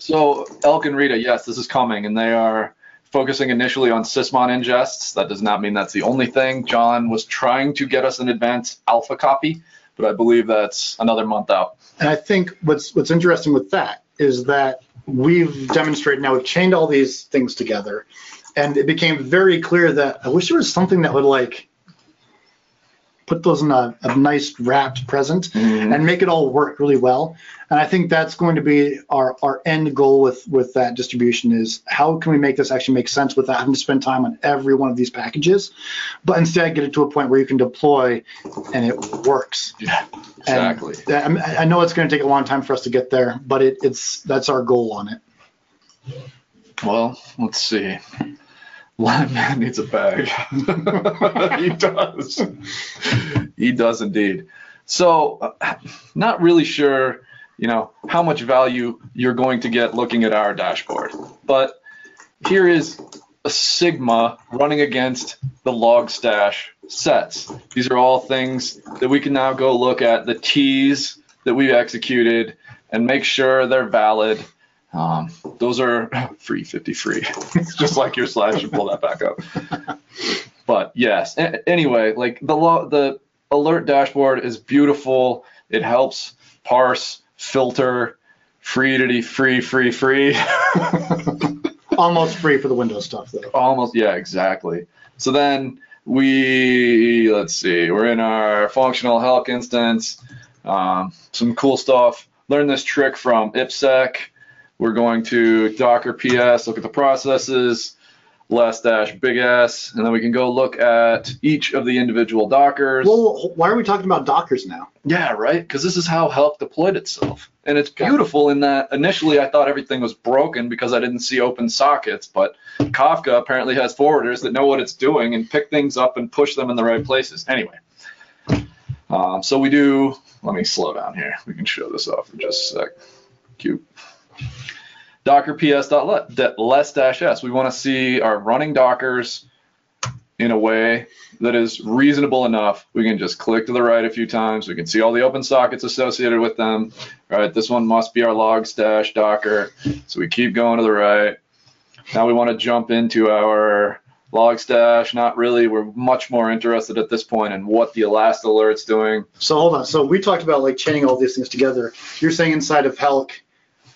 So Elk and Rita, yes, this is coming. And they are focusing initially on Sysmon ingests. That does not mean that's the only thing. John was trying to get us an advanced alpha copy, but I believe that's another month out. And I think what's what's interesting with that is that we've demonstrated now, we've chained all these things together, and it became very clear that I wish there was something that would like put those in a, a nice wrapped present mm-hmm. and make it all work really well. And I think that's going to be our, our end goal with, with that distribution is how can we make this actually make sense without having to spend time on every one of these packages, but instead get it to a point where you can deploy and it works. Yeah, exactly. And I know it's going to take a long time for us to get there, but it, it's that's our goal on it. Well, let's see. Live man needs a bag. He does. He does indeed. So not really sure, you know, how much value you're going to get looking at our dashboard. But here is a Sigma running against the Logstash sets. These are all things that we can now go look at, the T's that we've executed, and make sure they're valid. Um, those are free, fifty free. It's just like your slide, you pull that back up. But yes, a anyway, like the lo the alert dashboard is beautiful. It helps parse, filter, free, free, free, free. Almost free for the Windows stuff, though. Almost, yeah, exactly. So then we, let's see, we're in our functional Helk instance. Um, some cool stuff. Learn this trick from IPsec. We're going to Docker P S, look at the processes, last dash big S, and then we can go look at each of the individual Dockers. Well, why are we talking about Dockers now? Yeah, right, because this is how Helk deployed itself. And it's beautiful in that initially I thought everything was broken because I didn't see open sockets, but Kafka apparently has forwarders that know what it's doing and pick things up and push them in the right places. Anyway, um, so we do, let me slow down here. We can show this off for just a sec. Cute. Docker ps.less-s. We want to see our running Dockers in a way that is reasonable enough. We can just click to the right a few times. We can see all the open sockets associated with them. All right, this one must be our Logstash Docker. So we keep going to the right. Now we want to jump into our Logstash. Not really. We're much more interested at this point in what the ElastAlert's doing. So hold on. So we talked about like chaining all these things together. You're saying inside of Helk,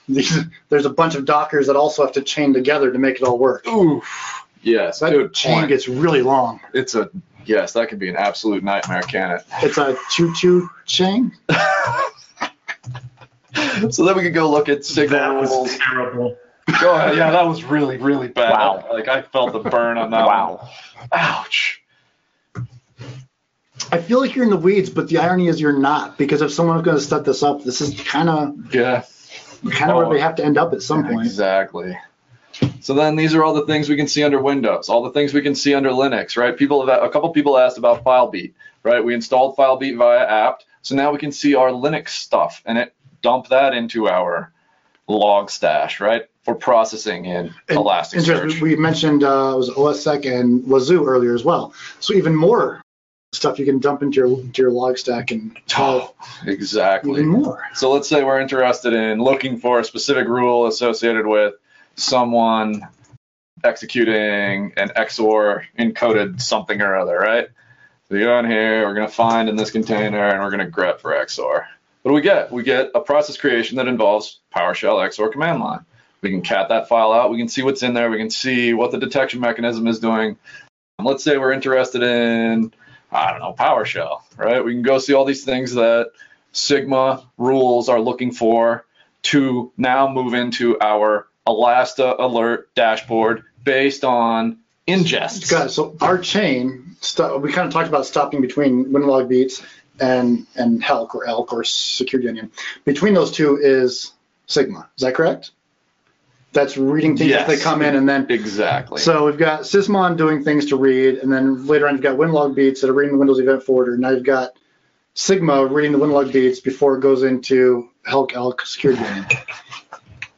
These, there's a bunch of Dockers that also have to chain together to make it all work. Oof. Yes. That good chain point. Gets really long. It's a, yes, that could be an absolute nightmare, can it? It's a choo-choo chain? So then we could go look at Sigma rules. That was terrible. God, yeah, that was really, really bad. Wow. Like, I felt the burn on that wow. one. Ouch. I feel like you're in the weeds, but the irony is you're not, because if someone's going to set this up, this is kind of yeah. kind of oh, where they have to end up at some point. Exactly. So then these are all the things we can see under Windows, all the things we can see under Linux, right? People have, a couple people asked about FileBeat, right? We installed FileBeat via apt, so now we can see our Linux stuff, and it dumped that into our Logstash, right, for processing in Elasticsearch. We mentioned uh, was OSSEC and Wazuh earlier as well, so even more stuff you can dump into your into your log stack and oh, exactly even more. So let's say we're interested in looking for a specific rule associated with someone executing an X O R encoded something or other, right? So you go in here, we're going to find in this container, and we're going to grep for X O R. What do we get? We get a process creation that involves PowerShell X O R command line. We can cat that file out. We can see what's in there. We can see what the detection mechanism is doing. And let's say we're interested in, I don't know, PowerShell, right? We can go see all these things that Sigma rules are looking for to now move into our ElastAlert dashboard based on ingests. Got it. So our chain, we kind of talked about stopping between Winlogbeat and and Helk or Elk or Security Onion. Between those two is Sigma. Is that correct? That's reading things yes, as they come in, and then exactly. So we've got Sysmon doing things to read, and then later on you've got Winlogbeats that are reading the Windows event forwarder. Now you've got Sigma reading the Winlogbeats before it goes into Helk, Elk, Security Onion.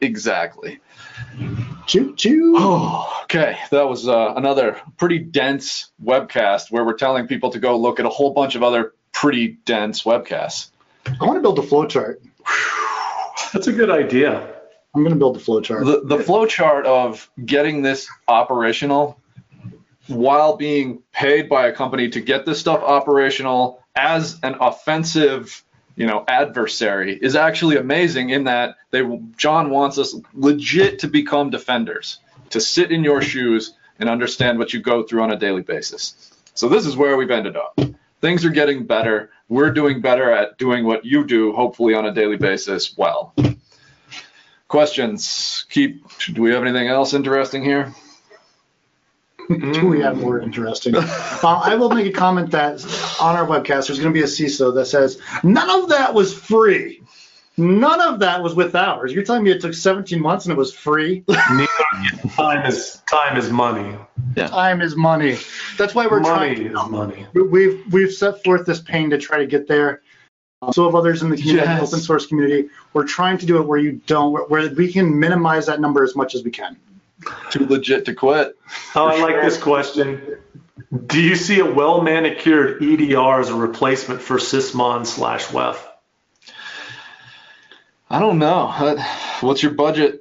Exactly. Choo choo. Oh, okay, that was uh, another pretty dense webcast where we're telling people to go look at a whole bunch of other pretty dense webcasts. I want to build a flowchart. That's a good idea. I'm going to build the flowchart. The, the flowchart of getting this operational while being paid by a company to get this stuff operational as an offensive, you know, adversary is actually amazing, in that they John wants us legit to become defenders, to sit in your shoes and understand what you go through on a daily basis. So this is where we've ended up. Things are getting better. We're doing better at doing what you do, hopefully on a daily basis. Well, questions? Keep. Do we have anything else interesting here? Do we have more interesting? uh, I will make a comment that on our webcast, there's going to be a C I S O that says, none of that was free. None of that was with ours. You're telling me it took seventeen months and it was free? Time is time is money. Yeah. Time is money. That's why we're money trying. Money is money. We've, we've set forth this pain to try to get there. So have others in the community, yes. open source community. We're trying to do it where you don't, where we can minimize that number as much as we can. Too legit to quit. Oh, I sure. like this question. Do you see a well manicured E D R as a replacement for Sysmon slash W E F? I don't know. What's your budget?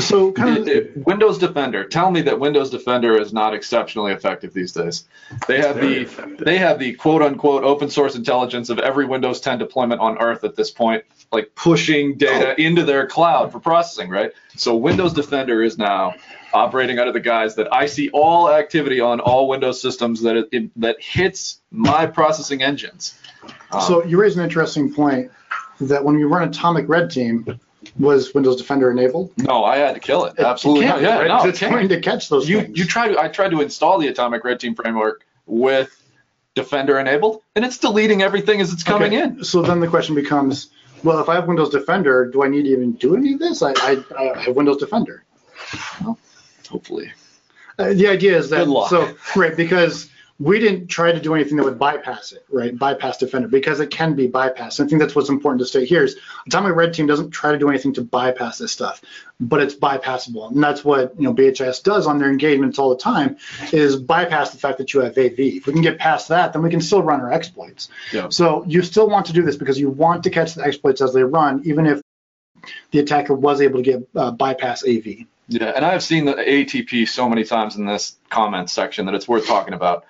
So kind of it, it, Windows Defender. Tell me that Windows Defender is not exceptionally effective these days. They have the effective. They have the quote unquote open source intelligence of every Windows ten deployment on Earth at this point, like pushing data oh. into their cloud for processing, right? So Windows Defender is now operating under the guise that I see all activity on all Windows systems that it, it, that hits my processing engines. Um, so you raise an interesting point that when we run Atomic Red Team. Was Windows Defender enabled? No, I had to kill it. Absolutely not. Yeah, right? no, it's trying to catch those you, things. You tried, I tried to install the Atomic Red Team framework with Defender enabled, and it's deleting everything as it's coming okay. in. So then the question becomes, well, if I have Windows Defender, do I need to even do any of this? I, I, I have Windows Defender. Well, hopefully. Uh, the idea is that, so, right, because we didn't try to do anything that would bypass it, right? Bypass Defender, because it can be bypassed. I think that's what's important to state here is Atomic Red Team doesn't try to do anything to bypass this stuff, but it's bypassable. And that's what, you know, B H I S does on their engagements all the time, is bypass the fact that you have A V. If we can get past that, then we can still run our exploits. Yeah. So you still want to do this because you want to catch the exploits as they run, even if the attacker was able to get uh, bypass A V. Yeah, and I've seen the A T P so many times in this comment section that it's worth talking about.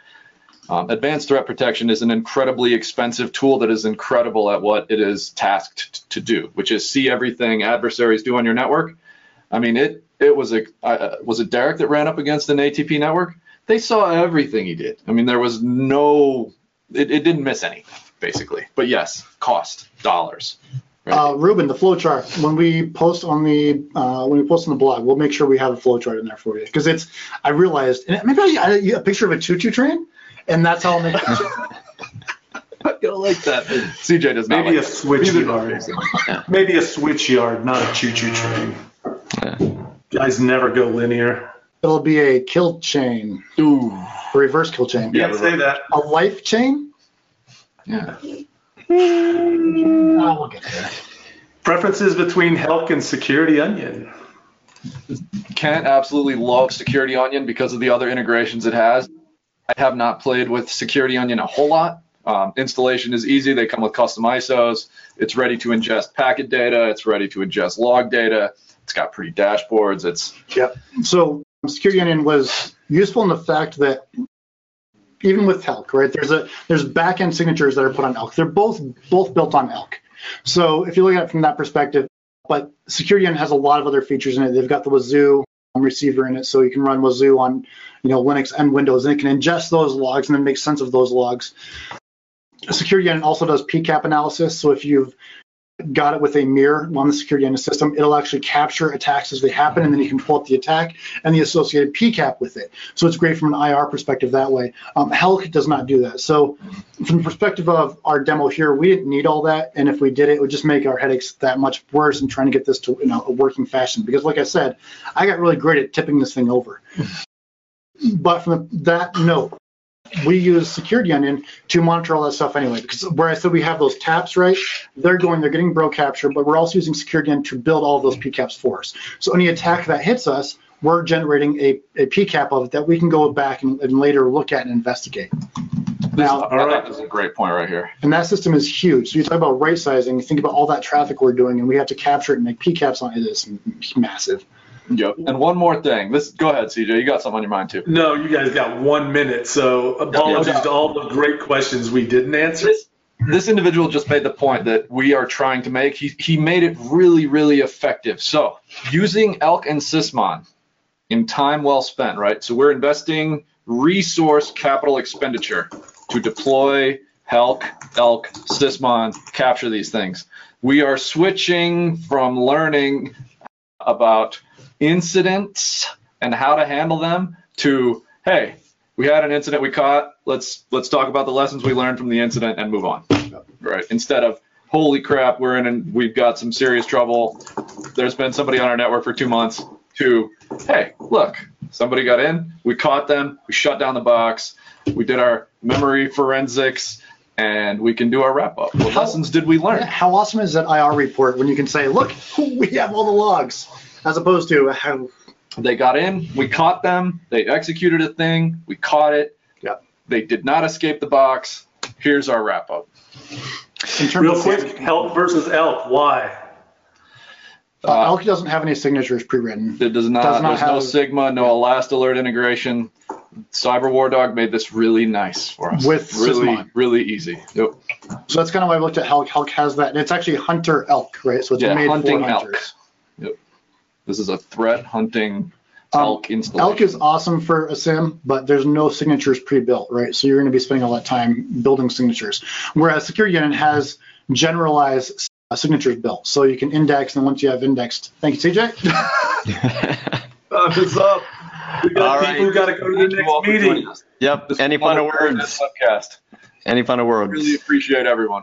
Um, advanced threat protection is an incredibly expensive tool that is incredible at what it is tasked to do, which is see everything adversaries do on your network. I mean, it it was a uh, was it Derek that ran up against an A T P network? They saw everything he did. I mean, there was no, it, it didn't miss anything, basically. But yes, cost, dollars. Right. Uh, Ruben, the flowchart. When we post on the uh, when we post on the blog, we'll make sure we have a flowchart in there for you. Because it's, I realized, and maybe I, I a picture of a choo-choo train, and that's all. Make I don't like that. C J does not. Maybe like a switch yard. Yeah. Maybe a switch yard, not a choo-choo train. Yeah. Guys never go linear. It'll be a kill chain. Ooh. A reverse kill chain. Yeah, say that. A life chain? Yeah. Oh, we'll get there. Preferences between Helk and Security Onion. Kent absolutely loves Security Onion because of the other integrations it has. I have not played with Security Onion a whole lot. Um, installation is easy. They come with custom I S Os. It's ready to ingest packet data. It's ready to ingest log data. It's got pretty dashboards. It's yep. So Security Onion was useful in the fact that even with Helk, right? There's a there's backend signatures that are put on Helk. They're both both built on Helk. So if you look at it from that perspective, but Security Onion has a lot of other features in it. They've got the Wazuh receiver in it, so you can run Wazuh on you know Linux and Windows, and it can ingest those logs and then make sense of those logs. Security Onion also does P CAP analysis, so if you've got it with a mirror on the Security Onion system, it'll actually capture attacks as they happen, and then you can pull up the attack and the associated P CAP with it. So it's great from an I R perspective that way. Um, Helk does not do that. So from the perspective of our demo here, we didn't need all that, and if we did it, it would just make our headaches that much worse in trying to get this to you know, a working fashion. Because like I said, I got really great at tipping this thing over. But from the, that note, we use Security Onion to monitor all that stuff anyway, because where I said we have those taps, right, they're going, they're getting bro capture, but we're also using Security Onion to build all of those P CAPs for us. So any attack that hits us, we're generating a, a P CAP of it that we can go back and, and later look at and investigate. Now, all right, that is a great point right here. And that system is huge. So you talk about right sizing, you think about all that traffic we're doing, and we have to capture it and make P CAPs on it. It is massive. Yep. And one more thing. This, go ahead, C J. You got something on your mind, too. No, you guys got one minute, so apologies yeah, yeah. to all the great questions we didn't answer. This, this individual just made the point that we are trying to make. He, he made it really, really effective. So using Helk and Sysmon in time well spent, right? So we're investing resource capital expenditure to deploy Helk, Helk, Sysmon, capture these things. We are switching from learning about incidents and how to handle them to, hey, we had an incident we caught, let's let's talk about the lessons we learned from the incident and move on, right? Instead of, holy crap, we're in and we've got some serious trouble, there's been somebody on our network for two months, to, hey, look, somebody got in, we caught them, we shut down the box, we did our memory forensics, and we can do our wrap-up. What how, lessons did we learn? How awesome is that I R report when you can say, look, we have all the logs, as opposed to how they got in, we caught them, they executed a thing, we caught it, yeah. They did not escape the box, here's our wrap-up. Real quick, Helk versus Helk, why? Uh, Helk doesn't have any signatures pre-written. It does not, does not there's have, no Sigma, no yeah. ElastAlert integration. Cyb three ward zero g made this really nice for us. With really, Sysmon. really easy. Yep. So that's kind of why I looked at Helk. Helk has that, and it's actually Hunter Helk, right? So it's yeah, made hunting for hunters. Helk. Yep. This is a threat hunting Helk um, installation. Helk is awesome for a SIM, but there's no signatures pre-built, right? So you're going to be spending all that time building signatures. Whereas Security Onion has generalized uh, signatures built. So you can index, and once you have indexed, thank you, C J. uh, what's up? We've got all people right. who got to go to the next meeting. Yep. This Any final words? Podcast. Any final words? Really appreciate everyone.